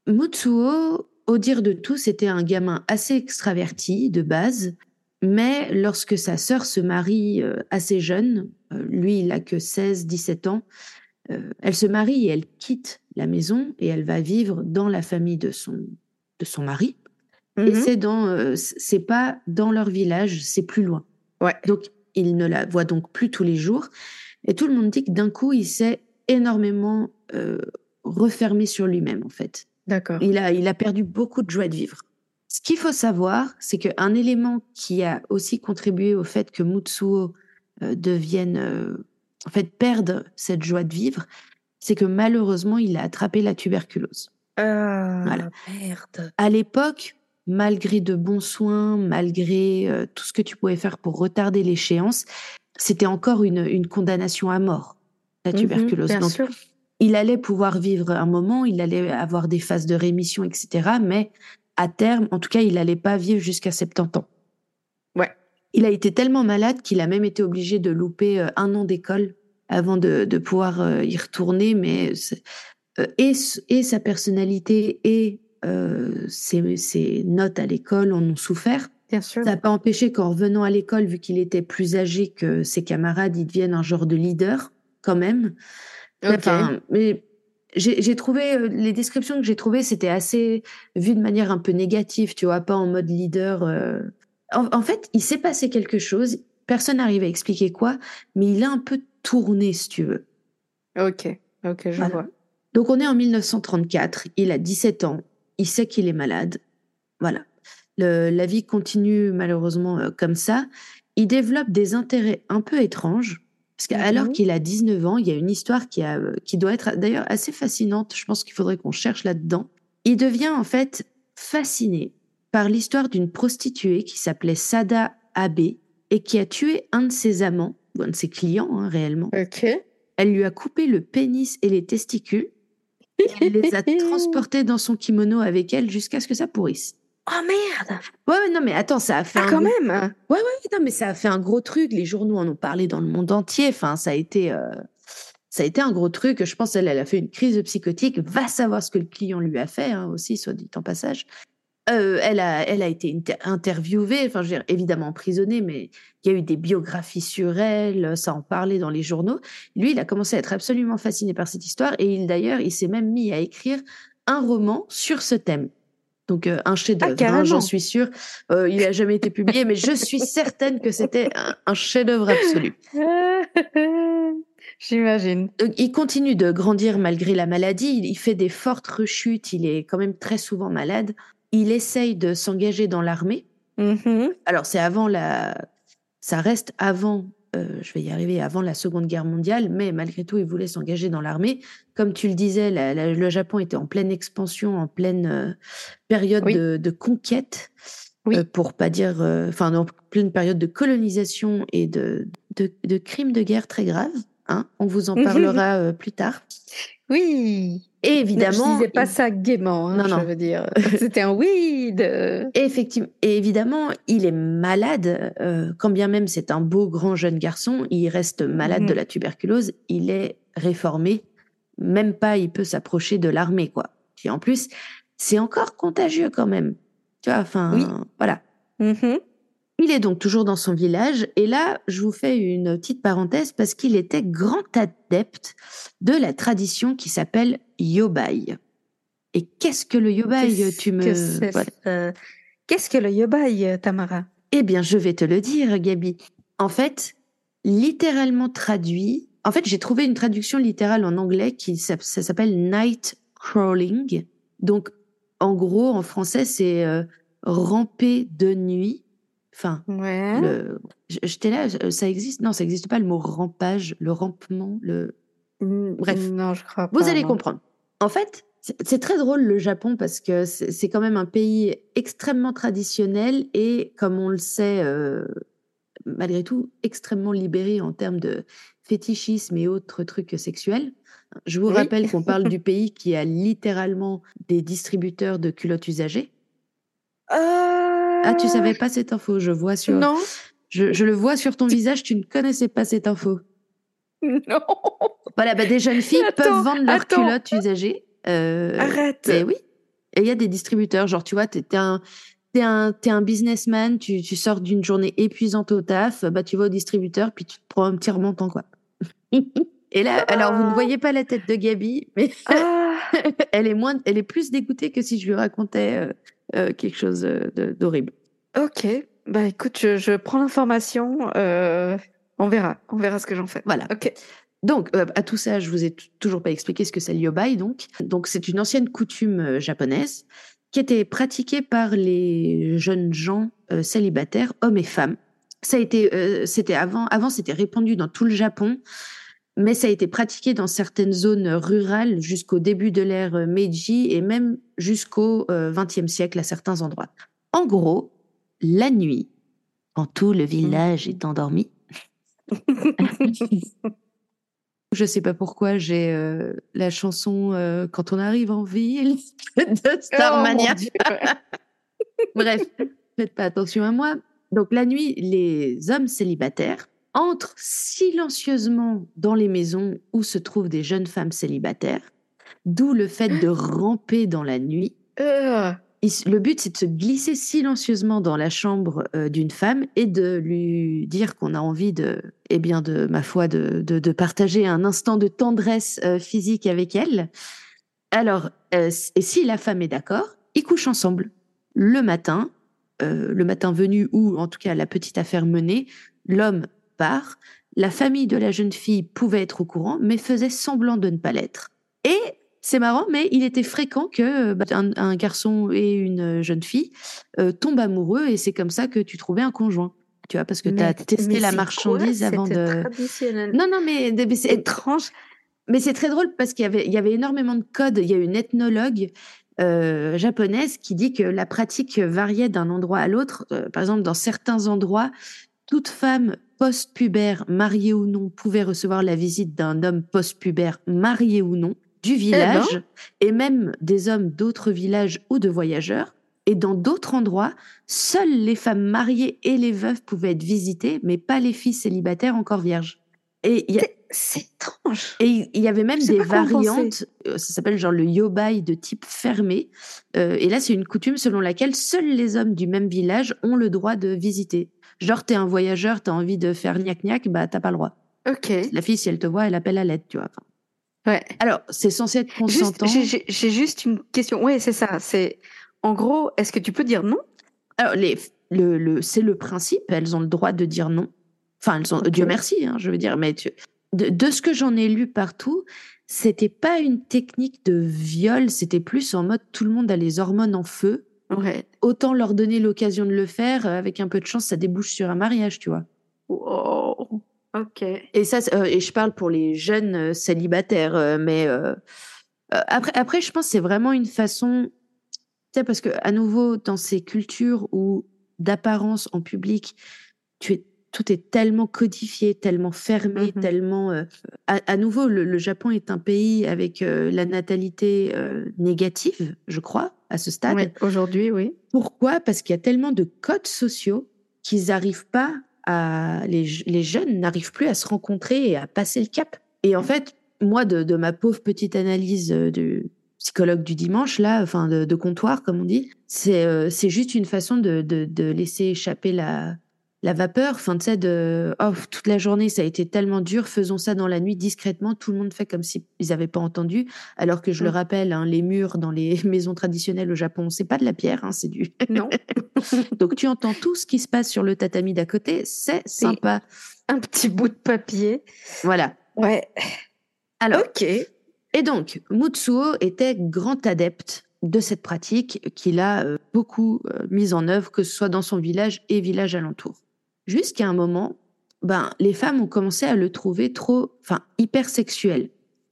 Mutsuo... Au dire de tout, c'était un gamin assez extraverti de base, mais lorsque sa sœur se marie euh, assez jeune, euh, lui il a que seize dix-sept ans, euh, elle se marie et elle quitte la maison et elle va vivre dans la famille de son, de son mari. Mm-hmm. Et c'est, dans, euh, c'est pas dans leur village, c'est plus loin. Ouais. Donc il ne la voit donc plus tous les jours. Et tout le monde dit que d'un coup, il s'est énormément euh, refermé sur lui-même en fait. D'accord. Il a, il a perdu beaucoup de joie de vivre. Ce qu'il faut savoir, c'est qu'un élément qui a aussi contribué au fait que Mutsuo euh, devienne, euh, en fait, perde cette joie de vivre, c'est que malheureusement, il a attrapé la tuberculose. Ah, voilà. Merde. À l'époque, malgré de bons soins, malgré euh, tout ce que tu pouvais faire pour retarder l'échéance, c'était encore une, une condamnation à mort, la tuberculose. Mmh, bien Donc, sûr. Il allait pouvoir vivre un moment, il allait avoir des phases de rémission, et cetera. Mais à terme, en tout cas, il n'allait pas vivre jusqu'à soixante-dix ans. Ouais. Il a été tellement malade qu'il a même été obligé de louper un an d'école avant de, de pouvoir y retourner. Mais et, et sa personnalité et euh, ses, ses notes à l'école en ont souffert. Bien sûr. Ça n'a pas empêché qu'en revenant à l'école, vu qu'il était plus âgé que ses camarades, il devienne un genre de leader quand même. Okay. Enfin, mais j'ai, j'ai trouvé les descriptions que j'ai trouvées, c'était assez vu de manière un peu négative, tu vois, pas en mode leader. Euh... En, en fait, il s'est passé quelque chose. Personne n'arrive à expliquer quoi, mais il a un peu tourné, si tu veux. Ok, ok, je voilà. vois. Donc on est en dix-neuf cent trente-quatre. Il a dix-sept ans. Il sait qu'il est malade. Voilà. Le, la vie continue malheureusement euh, comme ça. Il développe des intérêts un peu étranges. Parce qu'alors mmh. qu'il a dix-neuf ans, il y a une histoire qui, a, qui doit être d'ailleurs assez fascinante. Je pense qu'il faudrait qu'on cherche là-dedans. Il devient en fait fasciné par l'histoire d'une prostituée qui s'appelait Sada Abe et qui a tué un de ses amants, ou un de ses clients hein, réellement. Okay. Elle lui a coupé le pénis et les testicules. Et elle les a transportés dans son kimono avec elle jusqu'à ce que ça pourrisse. Oh merde! Ouais, non, mais attends, ça a fait. Ah, un... quand même! Ouais, ouais, non, mais ça a fait un gros truc. Les journaux en ont parlé dans le monde entier. Enfin, ça a été, euh... ça a été un gros truc. Je pense qu'elle elle a fait une crise psychotique. Va savoir ce que le client lui a fait, hein, aussi, soit dit en passage. Euh, elle, a, elle a été inter- interviewée, enfin, je veux dire, évidemment emprisonnée, mais il y a eu des biographies sur elle, ça en parlait dans les journaux. Lui, il a commencé à être absolument fasciné par cette histoire et il, d'ailleurs, il s'est même mis à écrire un roman sur ce thème. Donc, euh, un chef-d'œuvre, ah, hein, j'en suis sûre. Euh, il n'a jamais été publié, mais je suis certaine que c'était un, un chef-d'œuvre absolu. J'imagine. Donc, il continue de grandir malgré la maladie. Il, il fait des fortes rechutes. Il est quand même très souvent malade. Il essaye de s'engager dans l'armée. Mm-hmm. Alors, c'est avant la... ça reste avant, euh, je vais y arriver, avant la Seconde Guerre mondiale, mais malgré tout, il voulait s'engager dans l'armée. Comme tu le disais, la, la, le Japon était en pleine expansion, en pleine euh, période oui. de, de conquête, oui. euh, pour pas dire, enfin, euh, en pleine période de colonisation et de, de, de crimes de guerre très graves. Hein, on vous en parlera euh, plus tard. Oui. Et évidemment, non, je disais pas il... ça gaiement. Hein, non, non. Je veux dire, c'était un oui. De... Et effectivement, et évidemment, il est malade. Euh, quand bien même c'est un beau grand jeune garçon, il reste malade mmh. de la tuberculose. Il est réformé. même pas il peut s'approcher de l'armée, quoi. Puis en plus, c'est encore contagieux quand même. Tu vois, enfin, oui. Voilà. Mm-hmm. Il est donc toujours dans son village, et là, je vous fais une petite parenthèse parce qu'il était grand adepte de la tradition qui s'appelle yobai. Et qu'est-ce que le yobai, qu'est-ce tu me... Que voilà. euh, qu'est-ce que le yobai, Tamara? Eh bien, je vais te le dire, Gaby. En fait, littéralement traduit... En fait, j'ai trouvé une traduction littérale en anglais qui ça, ça s'appelle « night crawling ». Donc, en gros, en français, c'est euh, « ramper de nuit ». Enfin, ouais. le... j'étais là, ça existe... Non, ça n'existe pas, le mot « rampage », le rampement, le... Bref, non, je crois pas, vous allez non. comprendre. En fait... C'est très drôle le Japon parce que c'est quand même un pays extrêmement traditionnel et, comme on le sait, euh, malgré tout, extrêmement libéré en termes de fétichisme et autres trucs sexuels. Je vous oui. rappelle qu'on parle du pays qui a littéralement des distributeurs de culottes usagées. Euh... Ah, tu savais pas cette info, je vois sur... Non. Je, je le vois sur ton visage, tu ne connaissais pas cette info. Non. Voilà, bah, des jeunes filles attends, peuvent vendre leurs attends. culottes usagées. Euh, Arrête. Et oui. Et il y a des distributeurs, genre tu vois, t'es, t'es un, t'es un, t'es un businessman, tu, tu sors d'une journée épuisante au taf, bah tu vas au distributeur puis tu te prends un petit remontant quoi. Et là, ah. alors vous ne voyez pas la tête de Gaby, mais ah. elle est moins, elle est plus dégoûtée que si je lui racontais euh, euh, quelque chose de, d'horrible. Ok, bah écoute, je, je prends l'information, euh, on verra, on verra ce que j'en fais. Voilà. Ok. Donc, euh, à tout ça, je vous ai t- toujours pas expliqué ce que c'est le yobai, donc. Donc, c'est une ancienne coutume euh, japonaise qui était pratiquée par les jeunes gens euh, célibataires, hommes et femmes. Ça a été, euh, c'était avant, avant, c'était répandu dans tout le Japon, mais ça a été pratiqué dans certaines zones rurales jusqu'au début de l'ère euh, Meiji et même jusqu'au vingtième euh, siècle à certains endroits. En gros, la nuit, quand tout le village mmh. est endormi. Je sais pas pourquoi j'ai euh, la chanson euh, quand on arrive en ville de Starmania. Oh, bref, faites pas attention à moi. Donc la nuit, les hommes célibataires entrent silencieusement dans les maisons où se trouvent des jeunes femmes célibataires, d'où le fait de ramper dans la nuit. Euh. Il, le but, c'est de se glisser silencieusement dans la chambre euh, d'une femme et de lui dire qu'on a envie de, eh bien, de ma foi, de, de, de partager un instant de tendresse euh, physique avec elle. Alors, euh, et si la femme est d'accord, ils couchent ensemble. Le matin, euh, le matin venu ou en tout cas la petite affaire menée, l'homme part. La famille de la jeune fille pouvait être au courant, mais faisait semblant de ne pas l'être. Et c'est marrant, mais il était fréquent que bah, un, un garçon et une jeune fille euh, tombent amoureux et c'est comme ça que tu trouvais un conjoint. Tu vois, parce que tu as testé la marchandise quoi, avant de... Traditionnel. Non, non, mais, mais c'est étrange. Mais c'est très drôle parce qu'il y avait, il y avait énormément de codes. Il y a une ethnologue euh, japonaise qui dit que la pratique variait d'un endroit à l'autre. Euh, par exemple, dans certains endroits, toute femme post-pubère, mariée ou non, pouvait recevoir la visite d'un homme post-pubère, marié ou non, du village, eh ben. et même des hommes d'autres villages ou de voyageurs. Et dans d'autres endroits, seules les femmes mariées et les veuves pouvaient être visitées, mais pas les filles célibataires encore vierges. Et y a... C'est étrange. Et il y avait même des variantes, ça s'appelle genre le yobai de type fermé. Euh, et là, c'est une coutume selon laquelle seuls les hommes du même village ont le droit de visiter. Genre, t'es un voyageur, t'as envie de faire gnac-gnac, bah t'as pas le droit. Ok. La fille, si elle te voit, elle appelle à l'aide, tu vois. Enfin, ouais. Alors, c'est censé être consentant. Juste, j'ai, j'ai juste une question. Oui, c'est ça. C'est en gros, est-ce que tu peux dire non ? Alors, les, le, le, c'est le principe. Elles ont le droit de dire non. Enfin, elles ont. Okay. Dieu merci, hein, je veux dire. Mais tu, de, de ce que j'en ai lu partout, c'était pas une technique de viol. C'était plus en mode tout le monde a les hormones en feu. Ouais. Autant leur donner l'occasion de le faire. Avec un peu de chance, ça débouche sur un mariage, tu vois. Wow. Ok. Et ça, euh, et je parle pour les jeunes euh, célibataires, euh, mais euh, euh, après, après, je pense que c'est vraiment une façon, tu sais, parce que à nouveau dans ces cultures où d'apparence en public, tu es, tout est tellement codifié, tellement fermé, mm-hmm. tellement. Euh, à, à nouveau, le, le Japon est un pays avec euh, la natalité euh, négative, je crois, à ce stade. Ouais, aujourd'hui, oui. Pourquoi ? Parce qu'il y a tellement de codes sociaux qu'ils n'arrivent pas. À, les, les jeunes n'arrivent plus à se rencontrer et à passer le cap. Et en fait, moi, de, de ma pauvre petite analyse du psychologue du dimanche, là, enfin, de, de comptoir, comme on dit, c'est, euh, c'est juste une façon de, de, de laisser échapper la, la vapeur. Enfin, tu sais, de oh, toute la journée, ça a été tellement dur, faisons ça dans la nuit discrètement. Tout le monde fait comme s'ils n'avaient pas entendu. Alors que je mmh. le rappelle, hein, les murs dans les maisons traditionnelles au Japon, c'est pas de la pierre, hein, c'est du. Non. Donc, tu entends tout ce qui se passe sur le tatami d'à côté, c'est, c'est sympa. Un petit bout de papier. Voilà. Ouais. Alors, ok. Et donc, Mutsuo était grand adepte de cette pratique qu'il a euh, beaucoup euh, mise en œuvre, que ce soit dans son village et village alentour. Jusqu'à un moment, ben, les femmes ont commencé à le trouver trop, enfin, hyper sexuel.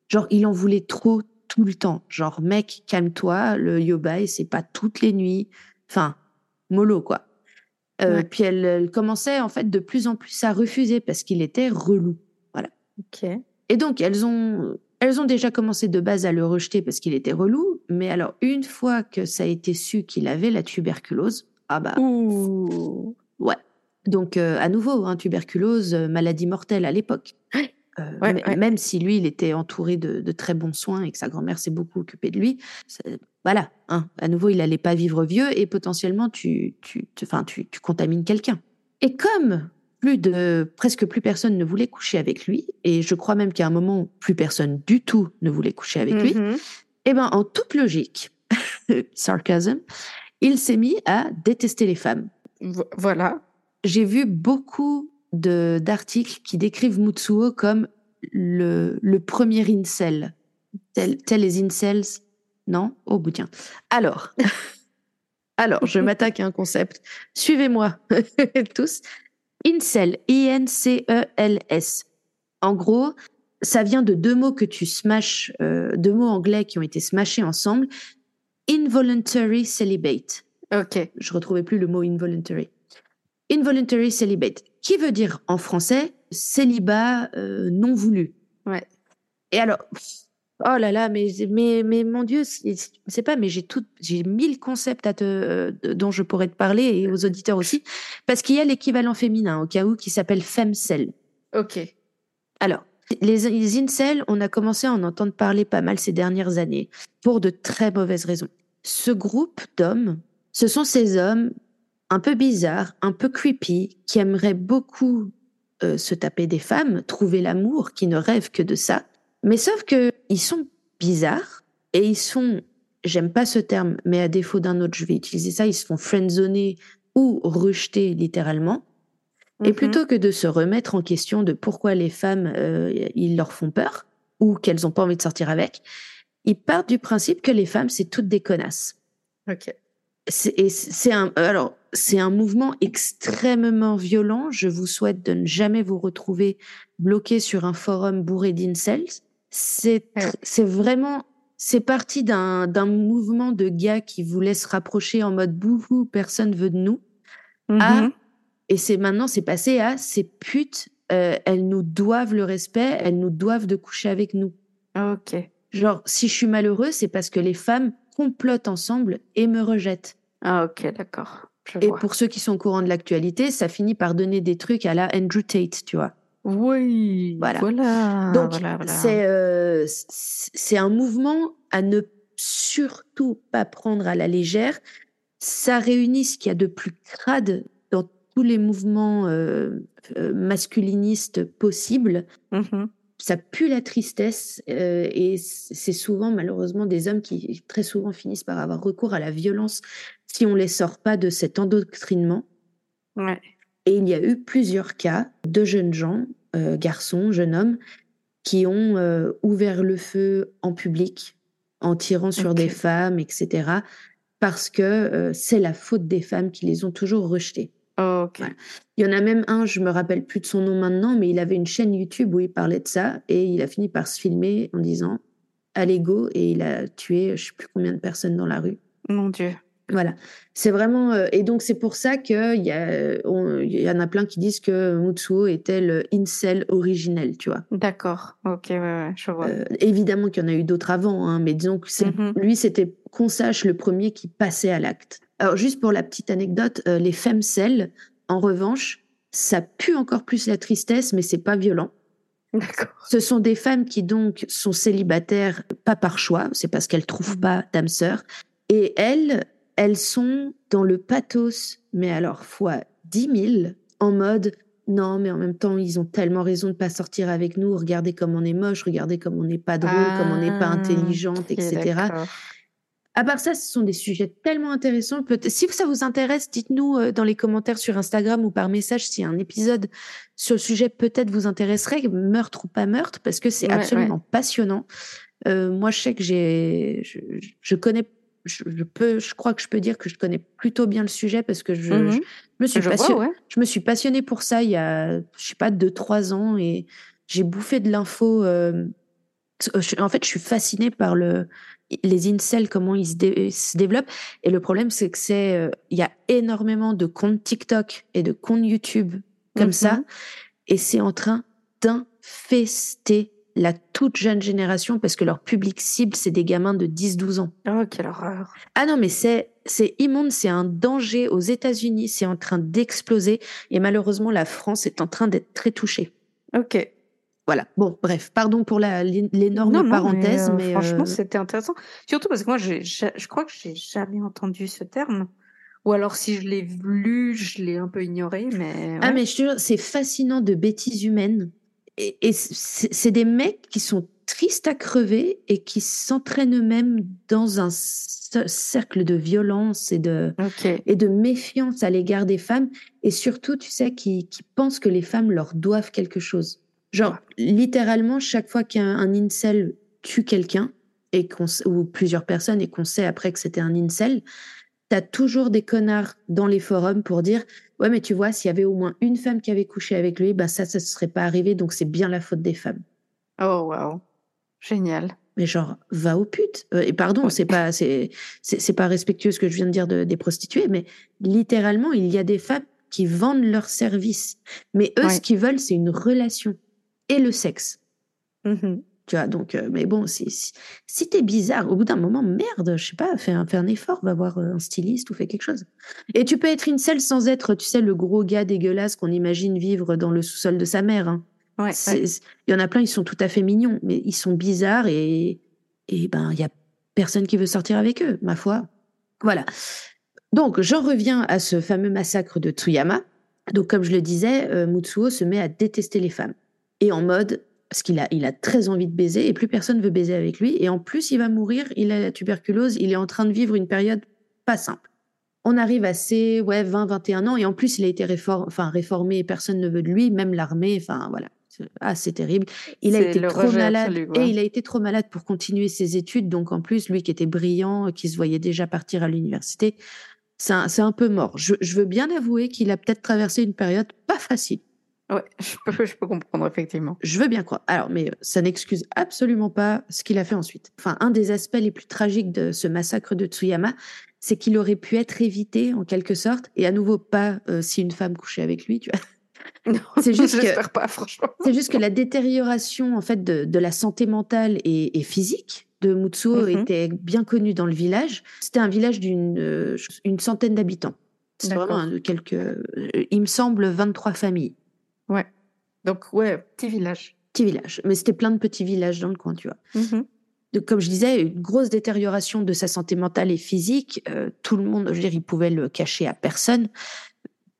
Genre, il en voulait trop tout le temps. Genre, mec, calme-toi, le yobai, c'est pas toutes les nuits. Enfin, mollo, quoi. Euh, ouais. Puis elle, elle commençait, en fait, de plus en plus à refuser parce qu'il était relou. Voilà. Ok. Et donc, elles ont, elles ont déjà commencé de base à le rejeter parce qu'il était relou. Mais alors, une fois que ça a été su qu'il avait la tuberculose, ah bah... Ouh. Ouais. Donc, euh, à nouveau, hein, tuberculose, maladie mortelle à l'époque. Euh, ouais, m- ouais. Même si lui, il était entouré de, de très bons soins et que sa grand-mère s'est beaucoup occupée de lui. Ça, voilà. Hein, à nouveau, il n'allait pas vivre vieux et potentiellement, tu, tu, tu, tu, tu contamines quelqu'un. Et comme... Plus de, presque plus personne ne voulait coucher avec lui, et je crois même qu'à un moment, plus personne du tout ne voulait coucher avec mm-hmm. lui, et ben, en toute logique, sarcasme, il s'est mis à détester les femmes. Voilà. J'ai vu beaucoup de, d'articles qui décrivent Mutsuo comme le, le premier incel. Tel, tel les incels, non? Oh, boudin. Alors, alors, je m'attaque à un concept. Suivez-moi, tous. Incel, I N C E L S. En gros, ça vient de deux mots que tu smashes, euh, deux mots anglais qui ont été smashés ensemble. Involuntary celibate. Ok. Je retrouvais plus le mot involuntary. Involuntary celibate, qui veut dire en français célibat euh, non voulu. Ouais. Et alors, oh là là, mais mais mais mon Dieu, c'est, c'est pas, mais j'ai tout, j'ai mille concepts à te, euh, dont je pourrais te parler et aux auditeurs aussi, parce qu'il y a l'équivalent féminin au cas où qui s'appelle femcel. Ok. Alors les, les incels, on a commencé à en entendre parler pas mal ces dernières années pour de très mauvaises raisons. Ce groupe d'hommes, ce sont ces hommes un peu bizarres, un peu creepy, qui aimeraient beaucoup euh, se taper des femmes, trouver l'amour, qui ne rêvent que de ça. Mais sauf que ils sont bizarres et ils sont, j'aime pas ce terme, mais à défaut d'un autre, je vais utiliser ça, ils se font friendzoner ou rejeter littéralement. Mm-hmm. Et plutôt que de se remettre en question de pourquoi les femmes, euh, ils leur font peur ou qu'elles ont pas envie de sortir avec, ils partent du principe que les femmes, c'est toutes des connasses. Ok. C'est, et c'est un, alors, c'est un mouvement extrêmement violent. Je vous souhaite de ne jamais vous retrouver bloqué sur un forum bourré d'incels. C'est, tr- c'est vraiment, c'est parti d'un, d'un mouvement de gars qui voulaient se rapprocher en mode bouhou, personne veut de nous. Mm-hmm. À, et c'est maintenant, c'est passé à ces putes, euh, elles nous doivent le respect, elles nous doivent de coucher avec nous. Ok. Genre, si je suis malheureux, c'est parce que les femmes complotent ensemble et me rejettent. Ah, ok, d'accord. Je et vois. Pour ceux qui sont au courant de l'actualité, ça finit par donner des trucs à la Andrew Tate, tu vois. Oui, voilà. voilà Donc, voilà, voilà. C'est, euh, c'est un mouvement à ne surtout pas prendre à la légère. Ça réunit ce qu'il y a de plus crade dans tous les mouvements euh, masculinistes possibles. Mm-hmm. Ça pue la tristesse euh, et c'est souvent, malheureusement, des hommes qui très souvent finissent par avoir recours à la violence si on ne les sort pas de cet endoctrinement. Ouais. Et il y a eu plusieurs cas de jeunes gens, euh, garçons, jeunes hommes, qui ont euh, ouvert le feu en public, en tirant sur okay. des femmes, et cetera, parce que euh, c'est la faute des femmes qui les ont toujours rejetées. Oh, okay. Voilà. Il y en a même un, je ne me rappelle plus de son nom maintenant, mais il avait une chaîne YouTube où il parlait de ça, et il a fini par se filmer en disant « Allez, go !» et il a tué je ne sais plus combien de personnes dans la rue. Mon Dieu. Voilà, c'est vraiment... Euh, et donc, c'est pour ça qu'il y, y en a plein qui disent que Mutsuo était le incel originel, tu vois. D'accord, ok, ouais, ouais, je vois. Euh, évidemment qu'il y en a eu d'autres avant, hein, mais disons que c'est, mm-hmm. lui, c'était, qu'on sache, le premier qui passait à l'acte. Alors, juste pour la petite anecdote, euh, les femcels, en revanche, ça pue encore plus la tristesse, mais c'est pas violent. D'accord. Ce sont des femmes qui donc sont célibataires, pas par choix, c'est parce qu'elles trouvent pas d'âme sœur. Et elles, elles sont dans le pathos, mais alors fois dix mille, en mode « Non, mais en même temps, ils ont tellement raison de ne pas sortir avec nous. Regardez comme on est moche, regardez comme on n'est pas drôle, ah, comme on n'est pas intelligente, okay, et cetera » À part ça, ce sont des sujets tellement intéressants. Peut-être, si ça vous intéresse, dites-nous dans les commentaires sur Instagram ou par message si un épisode sur le sujet peut-être vous intéresserait, meurtre ou pas meurtre, parce que c'est ouais, absolument ouais. passionnant. Euh, moi, je sais que j'ai, je, je connais, je, je peux, je crois que je peux dire que je connais plutôt bien le sujet parce que je, mm-hmm. je me suis je passionnée, vois, ouais. je me suis passionnée pour ça il y a, je sais pas, deux, trois ans et j'ai bouffé de l'info. Euh, En fait, je suis fascinée par le, les incels, comment ils se, dé, se développent. Et le problème, c'est que c'est, euh, y a énormément de comptes TikTok et de comptes YouTube comme mm-hmm. ça. Et c'est en train d'infester la toute jeune génération parce que leur public cible, c'est des gamins de dix douze ans. Oh, quelle horreur. Ah non, mais c'est, c'est immonde, c'est un danger aux États-Unis, c'est en train d'exploser. Et malheureusement, la France est en train d'être très touchée. Ok. Voilà. Bon, bref. Pardon pour la, l'énorme non, non, parenthèse, mais, euh, mais franchement, euh... c'était intéressant. Surtout parce que moi, j'ai, j'ai, je crois que j'ai jamais entendu ce terme. Ou alors, si je l'ai lu, je l'ai un peu ignoré, mais. Ouais. Ah, mais je te jure, c'est fascinant de bêtises humaines. Et, et c'est, c'est des mecs qui sont tristes à crever et qui s'entraînent eux-mêmes dans un cercle de violence et de, okay. et de méfiance à l'égard des femmes. Et surtout, tu sais, qui, qui pensent que les femmes leur doivent quelque chose. Genre, littéralement, chaque fois qu'un incel tue quelqu'un, et qu'on, ou plusieurs personnes, et qu'on sait après que c'était un incel, t'as toujours des connards dans les forums pour dire « Ouais, mais tu vois, s'il y avait au moins une femme qui avait couché avec lui, bah ça, ça ne serait pas arrivé, donc c'est bien la faute des femmes. » Oh, wow. Génial. Mais genre, va aux putes. Euh, et pardon, ouais. c'est pas, c'est, c'est, c'est pas respectueux ce que je viens de dire de, des prostituées, mais littéralement, il y a des femmes qui vendent leurs services. Mais eux, ouais. ce qu'ils veulent, c'est une relation. Et le sexe. Mm-hmm. Tu vois, donc, euh, mais bon, si, si, si t'es bizarre, au bout d'un moment, merde, je sais pas, fais un, fais un effort, va voir un styliste ou fais quelque chose. Et tu peux être incel sans être, tu sais, le gros gars dégueulasse qu'on imagine vivre dans le sous-sol de sa mère. Hein. Ouais. Il ouais. y en a plein, ils sont tout à fait mignons, mais ils sont bizarres et, et ben, il y a personne qui veut sortir avec eux, ma foi. Voilà. Donc, j'en reviens à ce fameux massacre de Tsuyama. Donc, comme je le disais, euh, Mutsuo se met à détester les femmes. Et en mode, parce qu'il a, il a très envie de baiser et plus personne veut baiser avec lui. Et en plus, il va mourir, il a la tuberculose, il est en train de vivre une période pas simple. On arrive à ses ouais, vingt, vingt et un ans et en plus, il a été réform... enfin, réformé, personne ne veut de lui, même l'armée, enfin voilà. Ah, c'est terrible. Il c'est a été trop malade absolu, ouais. et il a été trop malade pour continuer ses études. Donc en plus, lui qui était brillant, qui se voyait déjà partir à l'université, c'est un, c'est un peu mort. Je, je veux bien avouer qu'il a peut-être traversé une période pas facile. Ouais, je peux, je peux comprendre, effectivement. Je veux bien croire. Alors, mais ça n'excuse absolument pas ce qu'il a fait ensuite. Enfin, un des aspects les plus tragiques de ce massacre de Tsuyama, c'est qu'il aurait pu être évité, en quelque sorte, et à nouveau pas euh, si une femme couchait avec lui, tu vois. Non, c'est juste j'espère que, pas, franchement. C'est juste que la détérioration, en fait, de, de la santé mentale et, et physique de Mutsuo mm-hmm. était bien connue dans le village. C'était un village d'une euh, une centaine d'habitants. C'est D'accord. vraiment un, quelques... Euh, il me semble vingt-trois familles. Ouais, donc ouais, petit village. Petit village, mais c'était plein de petits villages dans le coin, tu vois. Mm-hmm. Donc, comme je disais, une grosse détérioration de sa santé mentale et physique. Euh, tout le monde, je veux dire, il pouvait le cacher à personne.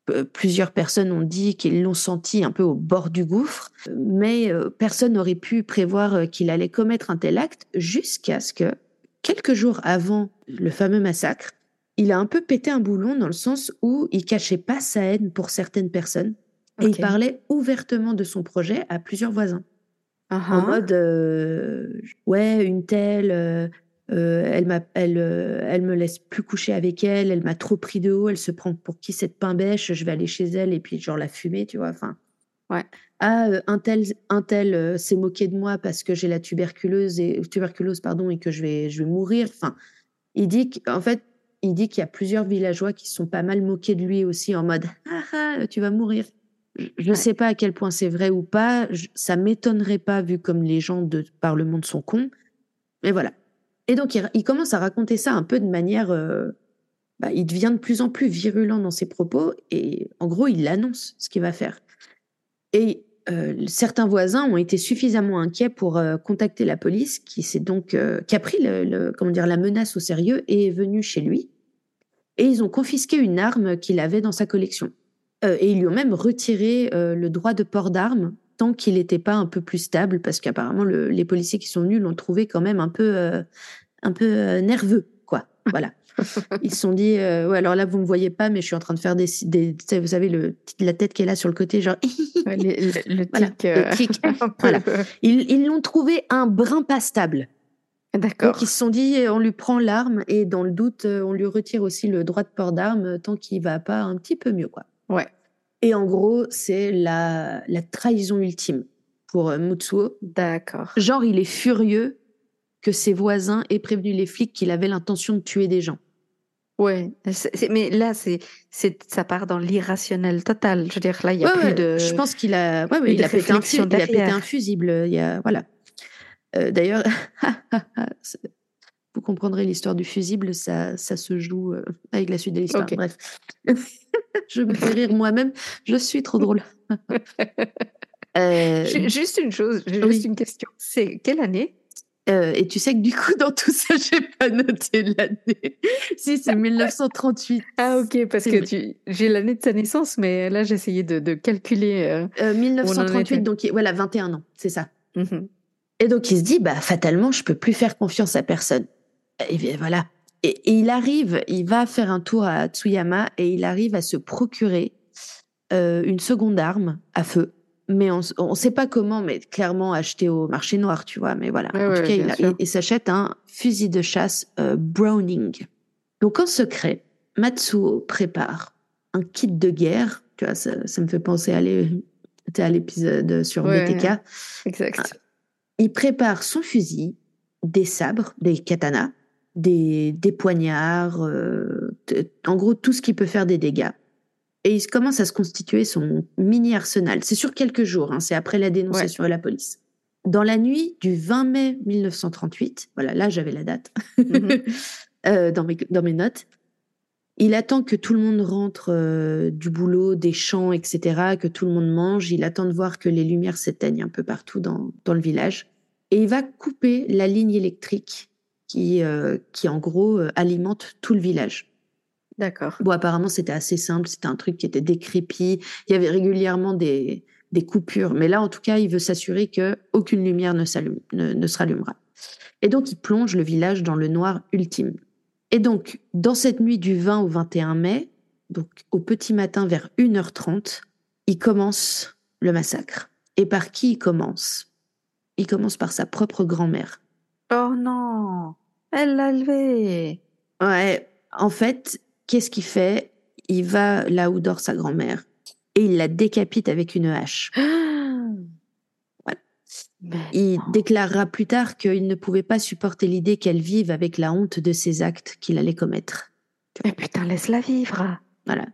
Euh, plusieurs personnes ont dit qu'ils l'ont senti un peu au bord du gouffre, mais euh, personne n'aurait pu prévoir qu'il allait commettre un tel acte jusqu'à ce que, quelques jours avant le fameux massacre, il a un peu pété un boulon dans le sens où il cachait pas sa haine pour certaines personnes. Et okay. il parlait ouvertement de son projet à plusieurs voisins. Uh-huh. En mode, euh, ouais, une telle, euh, elle, m'a, elle, euh, elle me laisse plus coucher avec elle, elle m'a trop pris de haut, elle se prend pour qui cette pimbèche, je vais aller chez elle et puis genre la fumer, tu vois. Enfin, ouais. Ah, euh, un tel, un tel euh, s'est moqué de moi parce que j'ai la tuberculose et, tuberculose pardon, et que je vais, je vais mourir. Enfin, il dit qu'en fait, il dit qu'il y a plusieurs villageois qui sont pas mal moqués de lui aussi en mode, ah ah, tu vas mourir. Je ne sais pas à quel point c'est vrai ou pas. Je, ça ne m'étonnerait pas, vu comme les gens de par le monde sont cons. Mais voilà. Et donc, il, il commence à raconter ça un peu de manière... Euh, bah, il devient de plus en plus virulent dans ses propos. Et en gros, il annonce ce qu'il va faire. Et euh, certains voisins ont été suffisamment inquiets pour euh, contacter la police, qui s'est donc euh, qui a pris le, le, comment dire, la menace au sérieux et est venue chez lui. Et ils ont confisqué une arme qu'il avait dans sa collection. Euh, et ils lui ont même retiré euh, le droit de port d'armes tant qu'il n'était pas un peu plus stable, parce qu'apparemment le, les policiers qui sont venus l'ont trouvé quand même un peu euh, un peu euh, nerveux, quoi. Voilà. Ils se sont dit, euh, ouais, alors là, vous ne me voyez pas, mais je suis en train de faire des... des vous savez, le, la tête qui est là sur le côté, genre... Ouais, le, le tic. Voilà. Euh... Le tic. Voilà. Ils, ils l'ont trouvé un brin pas stable. D'accord. Donc, ils se sont dit, on lui prend l'arme et dans le doute, on lui retire aussi le droit de port d'armes tant qu'il ne va pas un petit peu mieux, quoi. Ouais. Et en gros, c'est la, la trahison ultime pour euh, Mutsuo. D'accord. Genre, il est furieux que ses voisins aient prévenu les flics qu'il avait l'intention de tuer des gens. Ouais, c'est, c'est, mais là, c'est, c'est, ça part dans l'irrationnel total. Je veux dire, là, il n'y a ouais, plus ouais. de. Je pense qu'il a, ouais, ouais, il a pété un fusible. Il a pété un fusible. Il y a, voilà. Euh, d'ailleurs, vous comprendrez l'histoire du fusible, ça, ça se joue avec la suite de l'histoire. Okay. Bref, je me fais rire moi-même. Je suis trop drôle. euh... Juste une chose, juste oui. une question. C'est quelle année? Euh, et tu sais que du coup, dans tout ça, j'ai pas noté l'année. Si, c'est dix-neuf cent trente-huit. Ah, ok, parce c'est que tu... j'ai l'année de sa naissance, mais là, j'essayais de, de calculer. Euh, euh, dix-neuf cent trente-huit, donc il... voilà, vingt et un ans, c'est ça. Mm-hmm. Et donc, il se dit, bah, fatalement, je peux plus faire confiance à personne. Et bien, voilà. Et, et il arrive, il va faire un tour à Tsuyama et il arrive à se procurer euh, une seconde arme à feu. Mais on ne sait pas comment, mais clairement acheté au marché noir, tu vois. Mais voilà, ouais, en tout ouais, cas, il, a, il, il s'achète un fusil de chasse euh, Browning. Donc, en secret, Matsuo prépare un kit de guerre. Tu vois, ça, ça me fait penser à, les, à l'épisode sur ouais, Mitaka. Exact. Il prépare son fusil, des sabres, des katanas, des, des poignards, euh, t- en gros, tout ce qui peut faire des dégâts. Et il commence à se constituer son mini-arsenal. C'est sur quelques jours, hein, c'est après la dénonciation ouais. à la police. Dans la nuit du vingt mai dix-neuf cent trente-huit, voilà, là j'avais la date, mm-hmm. euh, dans, mes, dans mes notes, il attend que tout le monde rentre euh, du boulot, des champs, et cetera, que tout le monde mange. Il attend de voir que les lumières s'éteignent un peu partout dans, dans le village. Et il va couper la ligne électrique qui, euh, qui en gros, euh, alimente tout le village. D'accord. Bon, apparemment, c'était assez simple. C'était un truc qui était décrépit. Il y avait régulièrement des, des coupures. Mais là, en tout cas, il veut s'assurer qu'aucune lumière ne, s'allume, ne, ne se rallumera. Et donc, il plonge le village dans le noir ultime. Et donc, dans cette nuit du vingt au vingt et un mai, donc au petit matin vers une heure trente, il commence le massacre. Et par qui il commence? Il commence par sa propre grand-mère. Oh non! Elle l'a levée! Ouais, en fait... Qu'est-ce qu'il fait? Il va là où dort sa grand-mère et il la décapite avec une hache. Voilà. Il déclarera plus tard qu'il ne pouvait pas supporter l'idée qu'elle vive avec la honte de ses actes qu'il allait commettre. Mais putain, laisse-la vivre! Voilà.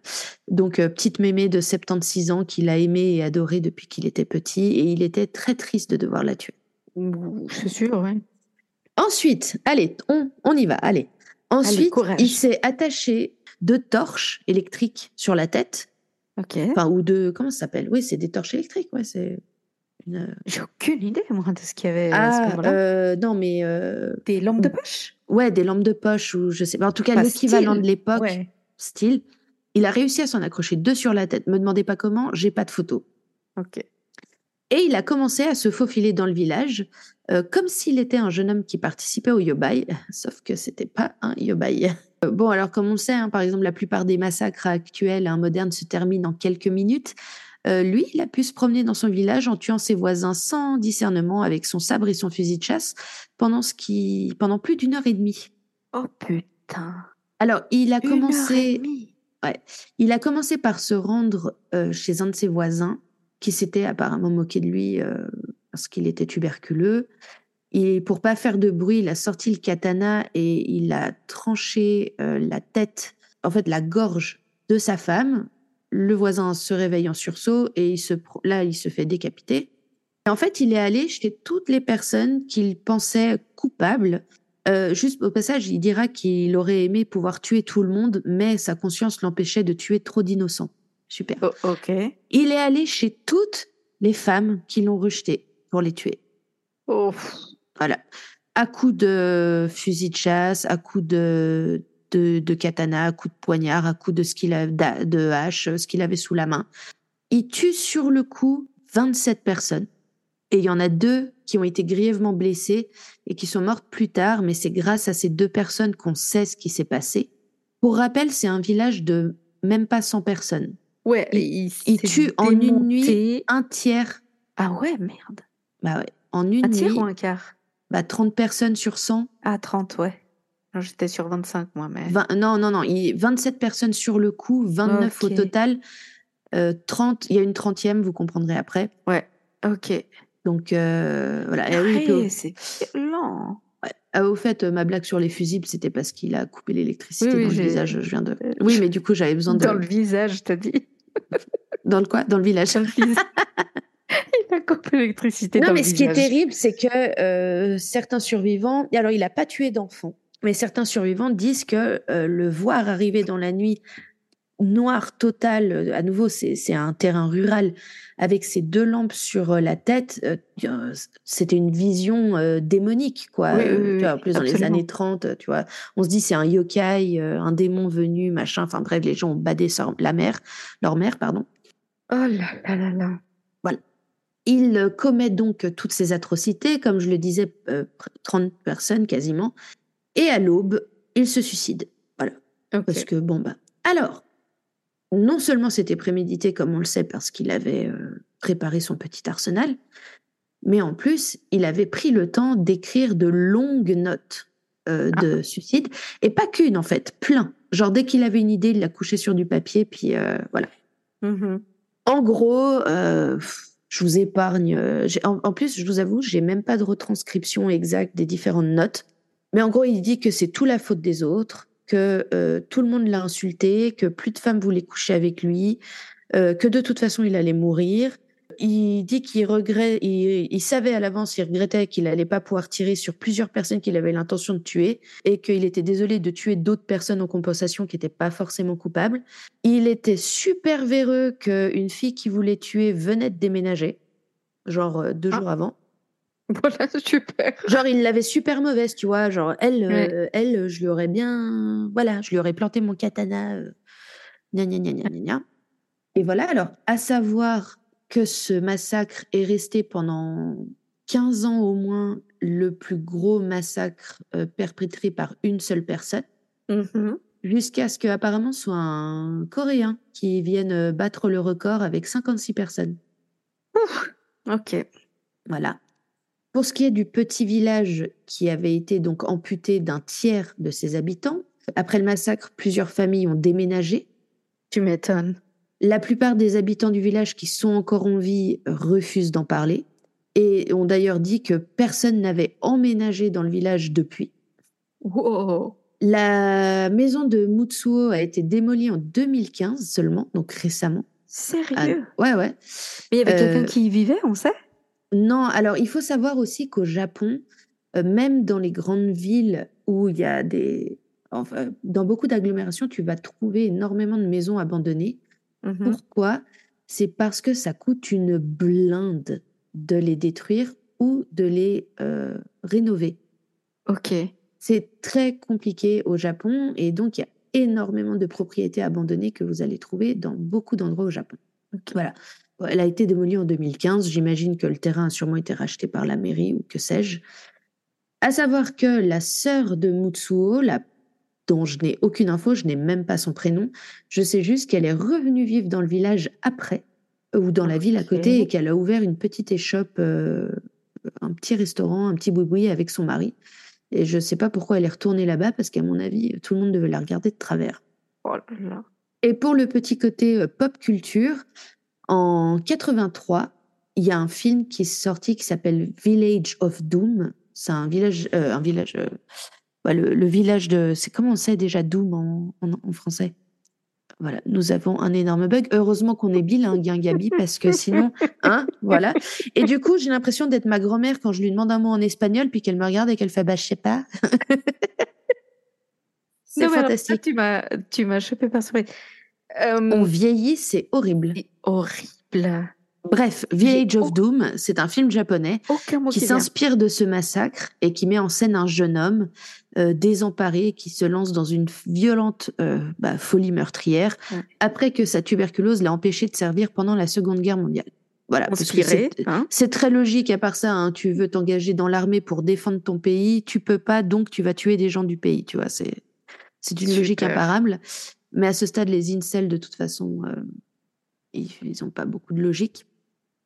Donc, euh, petite mémé de soixante-seize ans qu'il a aimée et adorée depuis qu'il était petit et il était très triste de devoir la tuer. C'est sûr, oui. Ensuite, allez, on, on y va, allez. Ensuite, allez, il s'est attaché deux torches électriques sur la tête. Ok. Enfin, ou de... Comment ça s'appelle? Oui, c'est des torches électriques. Ouais, c'est une... J'ai aucune idée, moi, de ce qu'il y avait ah, à ce moment-là. Euh, non, mais... Euh... Des lampes de poche? Ouais, des lampes de poche, ou je sais pas. En tout cas, enfin, l'équivalent style. De l'époque, ouais. style. Il a réussi à s'en accrocher deux sur la tête. Me demandez pas comment, j'ai pas de photo. Ok. Et il a commencé à se faufiler dans le village, euh, comme s'il était un jeune homme qui participait au yobai, sauf que c'était pas un yobai. Bon, alors comme on le sait, hein, par exemple, la plupart des massacres actuels, hein, modernes, se terminent en quelques minutes. Euh, lui, il a pu se promener dans son village en tuant ses voisins sans discernement, avec son sabre et son fusil de chasse, pendant, ce qui... pendant plus d'une heure et demie. Oh putain! Alors, il a une commencé... Heure et demie. Ouais. Il a commencé par se rendre euh, chez un de ses voisins, qui s'était apparemment moqué de lui euh, parce qu'il était tuberculeux. Et pour pas faire de bruit, il a sorti le katana et il a tranché euh, la tête, en fait la gorge de sa femme. Le voisin se réveille en sursaut et il se pro- là, il se fait décapiter. Et en fait, il est allé chez toutes les personnes qu'il pensait coupables. Euh, juste au passage, il dira qu'il aurait aimé pouvoir tuer tout le monde, mais sa conscience l'empêchait de tuer trop d'innocents. Super. Oh, ok. Il est allé chez toutes les femmes qui l'ont rejeté pour les tuer. Oh. Voilà. À coups de fusil de chasse, à coups de, de, de katana, à coups de poignard, à coups de, ce qu'il a, de hache, ce qu'il avait sous la main. Il tue sur le coup vingt-sept personnes. Et il y en a deux qui ont été grièvement blessées et qui sont mortes plus tard, mais c'est grâce à ces deux personnes qu'on sait ce qui s'est passé. Pour rappel, c'est un village de même pas cent personnes. Ouais, il, il, il tue démonté. En une nuit un tiers. Ah ouais, merde. Bah ouais, en une nuit. Un tiers nuit, ou un quart? Bah trente personnes sur cent. Ah, trente, ouais. Non, j'étais sur vingt-cinq, moi, mais... vingt, non, non, non, il, vingt-sept personnes sur le coup, vingt-neuf okay. au total, euh, trente, il y a une trentième, vous comprendrez après. Ouais, ok. Donc, euh, voilà. Ah, oui, puis, c'est lent. Ouais. Ah, au fait, ma blague sur les fusibles, c'était parce qu'il a coupé l'électricité oui, oui, dans j'ai... le visage. Je viens de... Oui, mais du coup, j'avais besoin de... Dans le visage, t'as dit. Dans le quoi? Dans le village. Dans le visage. Il a coupé l'électricité non, dans le visage. Non, mais ce qui est terrible, c'est que euh, certains survivants... Alors, il n'a pas tué d'enfants, mais certains survivants disent que euh, le voir arriver dans la nuit... noir total, à nouveau c'est, c'est un terrain rural avec ces deux lampes sur la tête, euh, c'était une vision euh, démonique quoi. Oui, euh, oui, tu vois, en plus absolument. Dans les années trente, tu vois, on se dit c'est un yokai, euh, un démon venu, machin, enfin bref, les gens ont badé sur la mère, leur mère pardon. Oh là là là là. Voilà. Il euh, commet donc toutes ces atrocités, comme je le disais, euh, trente personnes quasiment, et à l'aube, il se suicide. Voilà. Okay. Parce que bon bah. Alors non seulement c'était prémédité, comme on le sait, parce qu'il avait euh, préparé son petit arsenal, mais en plus, il avait pris le temps d'écrire de longues notes euh, de ah. suicide. Et pas qu'une, en fait, plein. Genre, dès qu'il avait une idée, il la couchait sur du papier, puis euh, voilà. Mm-hmm. En gros, euh, je vous épargne... Euh, j'ai, en, en plus, je vous avoue, j'ai même pas de retranscription exacte des différentes notes. Mais en gros, il dit que c'est tout la faute des autres, que euh, tout le monde l'a insulté, que plus de femmes voulaient coucher avec lui, euh, que de toute façon, il allait mourir. Il dit qu'il regrette, il, il savait à l'avance, il regrettait qu'il n'allait pas pouvoir tirer sur plusieurs personnes qu'il avait l'intention de tuer et qu'il était désolé de tuer d'autres personnes en compensation qui n'étaient pas forcément coupables. Il était super véreux qu'une fille qui voulait tuer venait de déménager, genre deux ah. jours avant. Voilà, super. Genre, il l'avait super mauvaise, tu vois. Genre, elle, ouais. euh, elle, je lui aurais bien... Voilà, je lui aurais planté mon katana. Euh... Gna, gna, gna, gna, gna. Et voilà, alors, à savoir que ce massacre est resté pendant quinze ans au moins le plus gros massacre euh, perpétré par une seule personne, mm-hmm. jusqu'à ce qu'apparemment soit un Coréen qui vienne battre le record avec cinquante-six personnes. Ouh, ok. Voilà. Pour ce qui est du petit village qui avait été donc amputé d'un tiers de ses habitants, après le massacre, plusieurs familles ont déménagé. Tu m'étonnes. La plupart des habitants du village qui sont encore en vie refusent d'en parler et ont d'ailleurs dit que personne n'avait emménagé dans le village depuis. Wow. La maison de Mutsuo a été démolie en deux mille quinze seulement, donc récemment. Sérieux ? Ah, ouais, ouais. Mais il y avait euh, quelqu'un qui y vivait, on sait ? Non, alors il faut savoir aussi qu'au Japon, euh, même dans les grandes villes où il y a des... Enfin, dans beaucoup d'agglomérations, tu vas trouver énormément de maisons abandonnées. Mmh. Pourquoi ? C'est parce que ça coûte une blinde de les détruire ou de les euh, rénover. Ok. C'est très compliqué au Japon et donc il y a énormément de propriétés abandonnées que vous allez trouver dans beaucoup d'endroits au Japon. Okay. Voilà. Elle a été démolie en deux mille quinze. J'imagine que le terrain a sûrement été racheté par la mairie ou que sais-je. À savoir que la sœur de Mutsuo, la... dont je n'ai aucune info, je n'ai même pas son prénom, je sais juste qu'elle est revenue vivre dans le village après, ou dans okay. la ville à côté, et qu'elle a ouvert une petite échoppe, euh, un petit restaurant, un petit boui-boui avec son mari. Et je ne sais pas pourquoi elle est retournée là-bas, parce qu'à mon avis, tout le monde devait la regarder de travers. Oh là là. Et pour le petit côté euh, pop culture... En quatre-vingt-trois, il y a un film qui est sorti qui s'appelle Village of Doom. C'est un village, euh, un village, euh, bah le, le village de. C'est comment on sait déjà Doom en, en, en français. Voilà, nous avons un énorme bug. Heureusement qu'on est bilingue, hein, Gaby, parce que sinon, hein, voilà. Et du coup, j'ai l'impression d'être ma grand-mère quand je lui demande un mot en espagnol, puis qu'elle me regarde et qu'elle fait bah je sais pas. C'est non, fantastique. Alors, ça, tu m'as, tu m'as chopé par surprise. Euh, on vieillit, c'est horrible. C'est horrible. Bref, Village of Doom, c'est un film japonais qui s'inspire de ce massacre et qui met en scène un jeune homme euh, désemparé qui se lance dans une violente euh, bah, folie meurtrière ouais. après que sa tuberculose l'a empêché de servir pendant la Seconde Guerre mondiale. Voilà, parce que c'est, hein c'est très logique à part ça. Hein, tu veux t'engager dans l'armée pour défendre ton pays, tu peux pas, donc tu vas tuer des gens du pays. Tu vois, c'est c'est une Super. logique imparable. Mais à ce stade, les incels, de toute façon, euh, ils ont pas beaucoup de logique.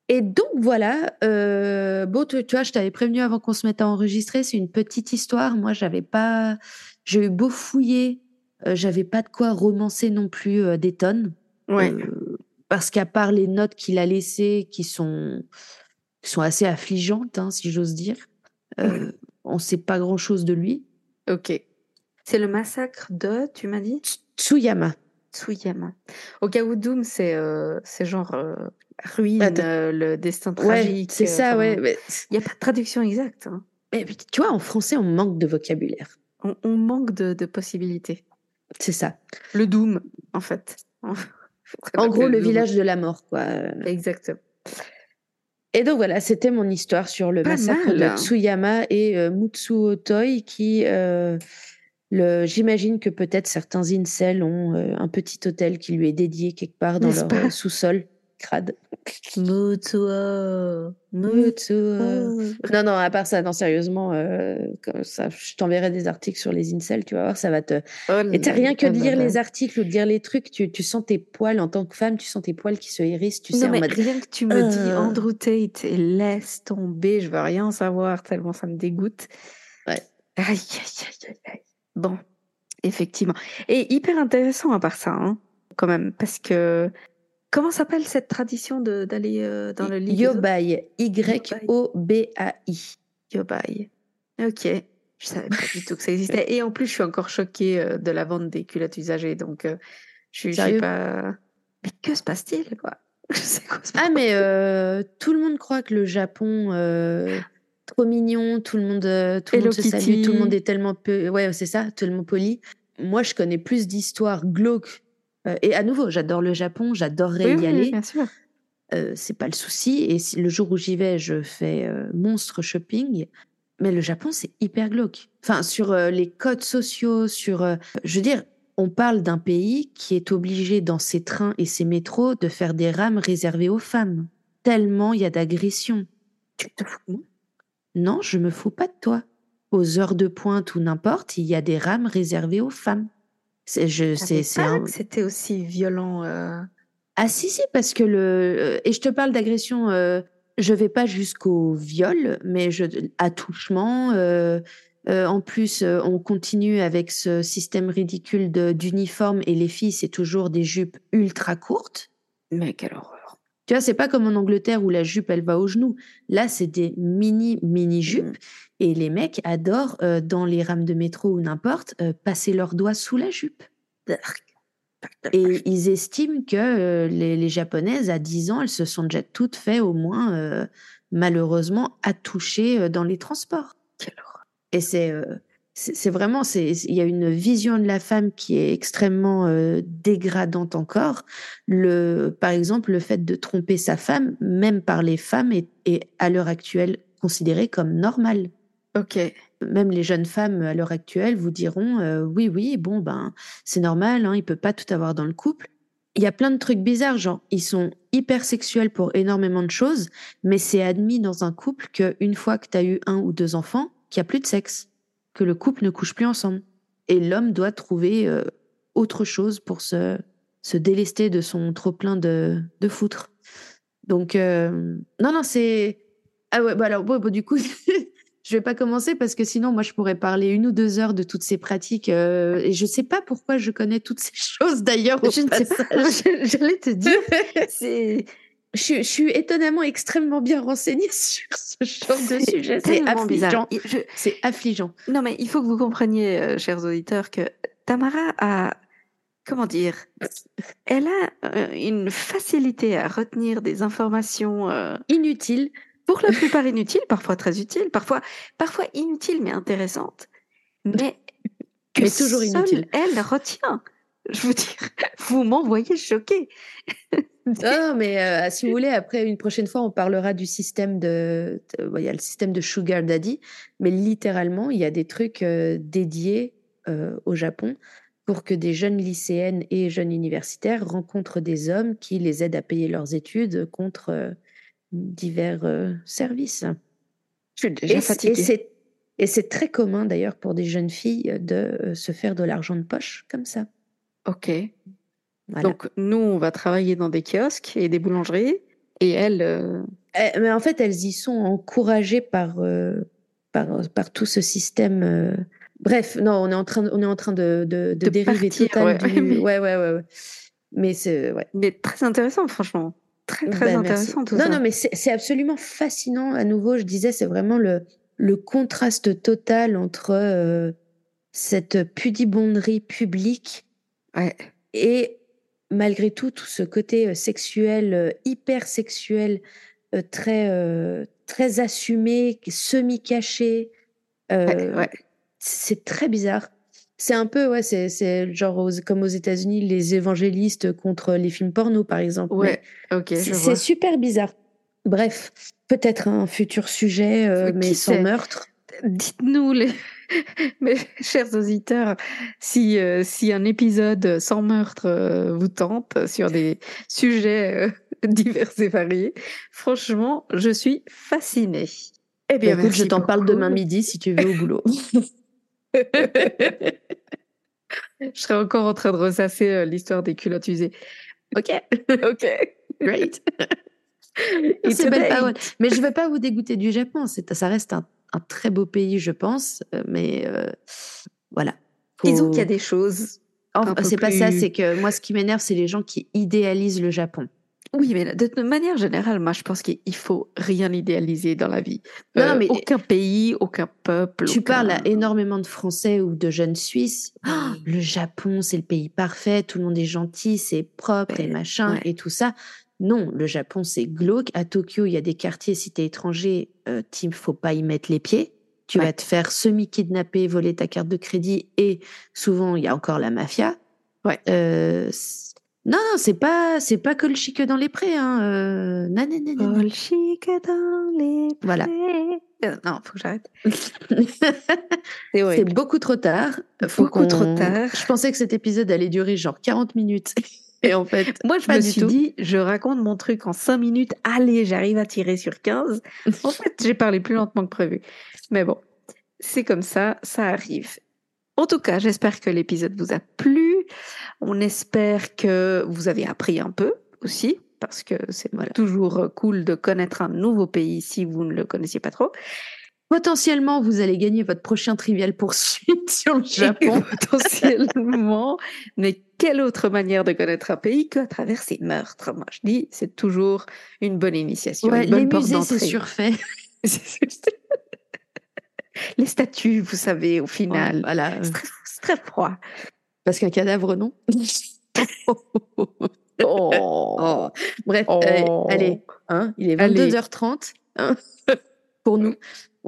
Et donc, voilà, euh, bon, tu, tu vois, je t'avais prévenu avant qu'on se mette à enregistrer, c'est une petite histoire. Moi, j'avais pas, j'ai eu beau fouiller, euh, j'avais pas de quoi romancer non plus euh, des tonnes. Ouais. Euh, parce qu'à part les notes qu'il a laissées, qui sont, qui sont assez affligeantes, hein, si j'ose dire, euh, ouais. on sait pas grand-chose de lui. Ok. C'est le massacre de, tu m'as dit ? Tsuyama. Tsuyama. Au cas où Doom, c'est, euh, c'est genre... Euh... Ruine, euh, le destin tragique. Ouais, c'est euh, ça, enfin, ouais. Il mais... n'y a pas de traduction exacte. Hein. Mais tu vois, en français, on manque de vocabulaire. On, on manque de, de possibilités. C'est ça. Le doom, en fait. En gros, le, le village de la mort, quoi. Exactement. Et donc, voilà, c'était mon histoire sur le pas massacre mal, hein. de Tsuyama et euh, Mutsuo Toi, qui... Euh, Le, j'imagine que peut-être certains incels ont euh, un petit hôtel qui lui est dédié quelque part dans N'est-ce leur euh, sous-sol. Crade. Mutsuo, Mutsuo. Non, non, à part ça, non, sérieusement, euh, comme ça, je t'enverrai des articles sur les incels, tu vas voir, ça va te... Oh, et t'as rien que de lire là. les articles ou de lire les trucs, tu, tu sens tes poils, en tant que femme, tu sens tes poils qui se hérissent, tu non, sais, mais en mode... rien que tu me euh... dis Andrew Tate, et laisse tomber, je veux rien savoir, tellement ça me dégoûte. Ouais. Aïe, aïe, aïe, aïe, aïe. Bon, effectivement. Et hyper intéressant à part ça, hein, quand même, parce que... Comment s'appelle cette tradition de, d'aller euh, dans le lit Yobai. Y O B A I. Yobai. Ok. Je ne savais pas du tout que ça existait. Et en plus, je suis encore choquée euh, de la vente des culottes usagées. Donc, euh, je ne sais pas... Mais que se passe-t-il, quoi, je sais quoi se passe. Ah, mais euh, tout le monde croit que le Japon... Euh... Trop mignon, tout le monde, tout le monde se salue, tout le monde est tellement... Peu... Ouais, c'est ça, tellement poli. Moi, je connais plus d'histoires glauques. Et à nouveau, j'adore le Japon, j'adorerais oui, y oui, aller. Bien sûr. Euh, c'est pas le souci. Et si, le jour où j'y vais, je fais euh, monstre shopping. Mais le Japon, c'est hyper glauque. Enfin, sur euh, les codes sociaux, sur. Euh, je veux dire, on parle d'un pays qui est obligé, dans ses trains et ses métros, de faire des rames réservées aux femmes. Tellement il y a d'agressions. Tu te fous de moi ? Non, je me fous pas de toi. Aux heures de pointe ou n'importe, il y a des rames réservées aux femmes. C'est, je, c'est, c'est un... que c'était aussi violent. Euh... Ah si, si, parce que le... Et je te parle d'agression, euh, je vais pas jusqu'au viol, mais je... attouchement. Euh, euh, en plus, euh, on continue avec ce système ridicule de, d'uniforme, et les filles, c'est toujours des jupes ultra courtes. Mais quelle horreur. Tu vois, c'est pas comme en Angleterre où la jupe, elle va aux genoux. Là, c'est des mini, mini jupes. Mmh. Et les mecs adorent, euh, dans les rames de métro ou n'importe, euh, passer leurs doigts sous la jupe. Et ils estiment que euh, les, les Japonaises, à dix ans, elles se sont déjà toutes fait, au moins, euh, malheureusement, attoucher euh, dans les transports. Et c'est, euh, c'est, c'est vraiment... Il y a une vision de la femme qui est extrêmement euh, dégradante encore. Le, par exemple, le fait de tromper sa femme, même par les femmes, est, est à l'heure actuelle considéré comme normal. Ok. Même les jeunes femmes à l'heure actuelle vous diront euh, oui, oui, bon, ben, c'est normal, hein, il ne peut pas tout avoir dans le couple. Il y a plein de trucs bizarres, genre, ils sont hyper sexuels pour énormément de choses, mais c'est admis dans un couple qu'une fois que tu as eu un ou deux enfants, qu'il n'y a plus de sexe, que le couple ne couche plus ensemble. Et l'homme doit trouver euh, autre chose pour se, se délester de son trop-plein de, de foutre. Donc, euh, non, non, c'est. Ah ouais, bah alors, bon, bon, du coup. Je vais pas commencer parce que sinon, moi, je pourrais parler une ou deux heures de toutes ces pratiques. Euh, et je sais pas pourquoi je connais toutes ces choses d'ailleurs. Je ne sais pas. J'allais te dire. C'est... Je, je suis étonnamment extrêmement bien renseignée sur ce genre c'est de sujet. C'est affligeant. Je... C'est affligeant. Non, mais il faut que vous compreniez, euh, chers auditeurs, que Tamara a, comment dire, elle a euh, une facilité à retenir des informations euh... inutiles. Pour la plupart inutile, parfois très utile, parfois, parfois inutile mais intéressante, mais que mais toujours seule inutile. Elle retient. je veux dire, vous m'envoyez choquée. Non, mais euh, si vous voulez, après, une prochaine fois, on parlera du système de... Il y a le système de Sugar Daddy, mais littéralement, il y a des trucs euh, dédiés euh, au Japon pour que des jeunes lycéennes et jeunes universitaires rencontrent des hommes qui les aident à payer leurs études contre euh, divers euh, services. Je suis déjà et fatiguée. C'est, et, c'est, et c'est très commun, d'ailleurs, pour des jeunes filles de euh, se faire de l'argent de poche comme ça. Ok. Voilà. Donc, nous, on va travailler dans des kiosques et des boulangeries, et elles... Euh... Eh, mais en fait, elles y sont encouragées par, euh, par, par tout ce système... Euh... Bref, non, on est en train, on est en train de, de, de, de dériver totalement. Ouais, du... mais... ouais, ouais, ouais, ouais. Mais c'est... Ouais. Mais très intéressant, franchement. Très, très ben, intéressant, merci. Tout non, ça. Non, non, mais c'est, c'est absolument fascinant. À nouveau, je disais, c'est vraiment le, le contraste total entre euh, cette pudibonderie publique ouais. et... malgré tout, tout ce côté sexuel, hyper sexuel, très, très assumé, semi-caché, euh, ouais, ouais. C'est très bizarre. C'est un peu, ouais, c'est, c'est genre aux, comme aux États-Unis, les évangélistes contre les films porno, par exemple. Ouais, mais ok. C'est, c'est super bizarre. Bref, peut-être un futur sujet, euh, mais sans sait. Meurtre. Dites-nous, les... mes chers auditeurs, si, euh, si un épisode sans meurtre euh, vous tente sur des sujets euh, divers et variés, franchement, je suis fascinée. Eh bien, bah, écoute, je t'en beaucoup. Parle demain midi si tu veux au boulot. Je serai encore en train de ressasser euh, l'histoire des culottes usées. Ok, ok, great. C'est belle parole. Mais je ne vais pas vous dégoûter du Japon, c'est, ça reste un un très beau pays, je pense, mais euh, voilà. Faut... Disons qu'il y a des choses... Enfin, c'est pas plus... ça, c'est que moi, ce qui m'énerve, c'est les gens qui idéalisent le Japon. Oui, mais de manière générale, moi, je pense qu'il ne faut rien idéaliser dans la vie. Non, euh, non, mais... Aucun pays, aucun peuple... Tu aucun... parles à énormément de Français ou de jeunes Suisses. Oh, le Japon, c'est le pays parfait, tout le monde est gentil, c'est propre ouais, et machin ouais. et tout ça... Non, le Japon, c'est glauque. À Tokyo, il y a des quartiers, si t'es étranger, euh, il ne faut pas y mettre les pieds. Tu ouais. vas te faire semi-kidnapper, voler ta carte de crédit et souvent, il y a encore la mafia. Ouais. Euh, c'est... Non, non, c'est pas, c'est pas que le chic dans les prés. Hein. Euh... Non, non, non, non, non. Oh, le chic dans les prés. Voilà. Euh, non, faut que j'arrête. c'est, c'est beaucoup trop tard. Faut beaucoup qu'on... trop tard. Je pensais que cet épisode allait durer genre quarante minutes. Et en fait, moi, je me suis tout. dit, je raconte mon truc en cinq minutes. Allez, j'arrive à tirer sur quinze. En fait, j'ai parlé plus lentement que prévu. Mais bon, c'est comme ça, ça arrive. En tout cas, j'espère que l'épisode vous a plu. On espère que vous avez appris un peu aussi, parce que c'est voilà. toujours cool de connaître un nouveau pays si vous ne le connaissiez pas trop. Potentiellement, vous allez gagner votre prochain Trivial Poursuite sur le Japon. Potentiellement. Mais quelle autre manière de connaître un pays qu'à travers ses meurtres? Moi, je dis, c'est toujours une bonne initiation. Ouais, une bonne les porte musées, d'entrée. C'est surfait. Les statues, vous savez, au final. Ouais, voilà. C'est très, c'est très froid. Parce qu'un cadavre, non. oh. Oh. Bref, oh. Euh, allez, hein, il est vingt-deux heures trente. Hein, pour nous.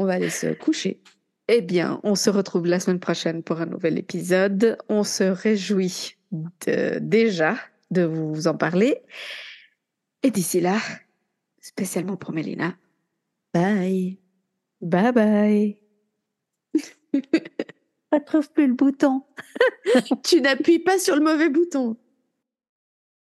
On va aller se coucher. Eh bien, on se retrouve la semaine prochaine pour un nouvel épisode. On se réjouit de, déjà de vous en parler. Et d'ici là, spécialement pour Mélina, bye. Bye bye. On ne trouve plus le bouton. Tu n'appuies pas sur le mauvais bouton.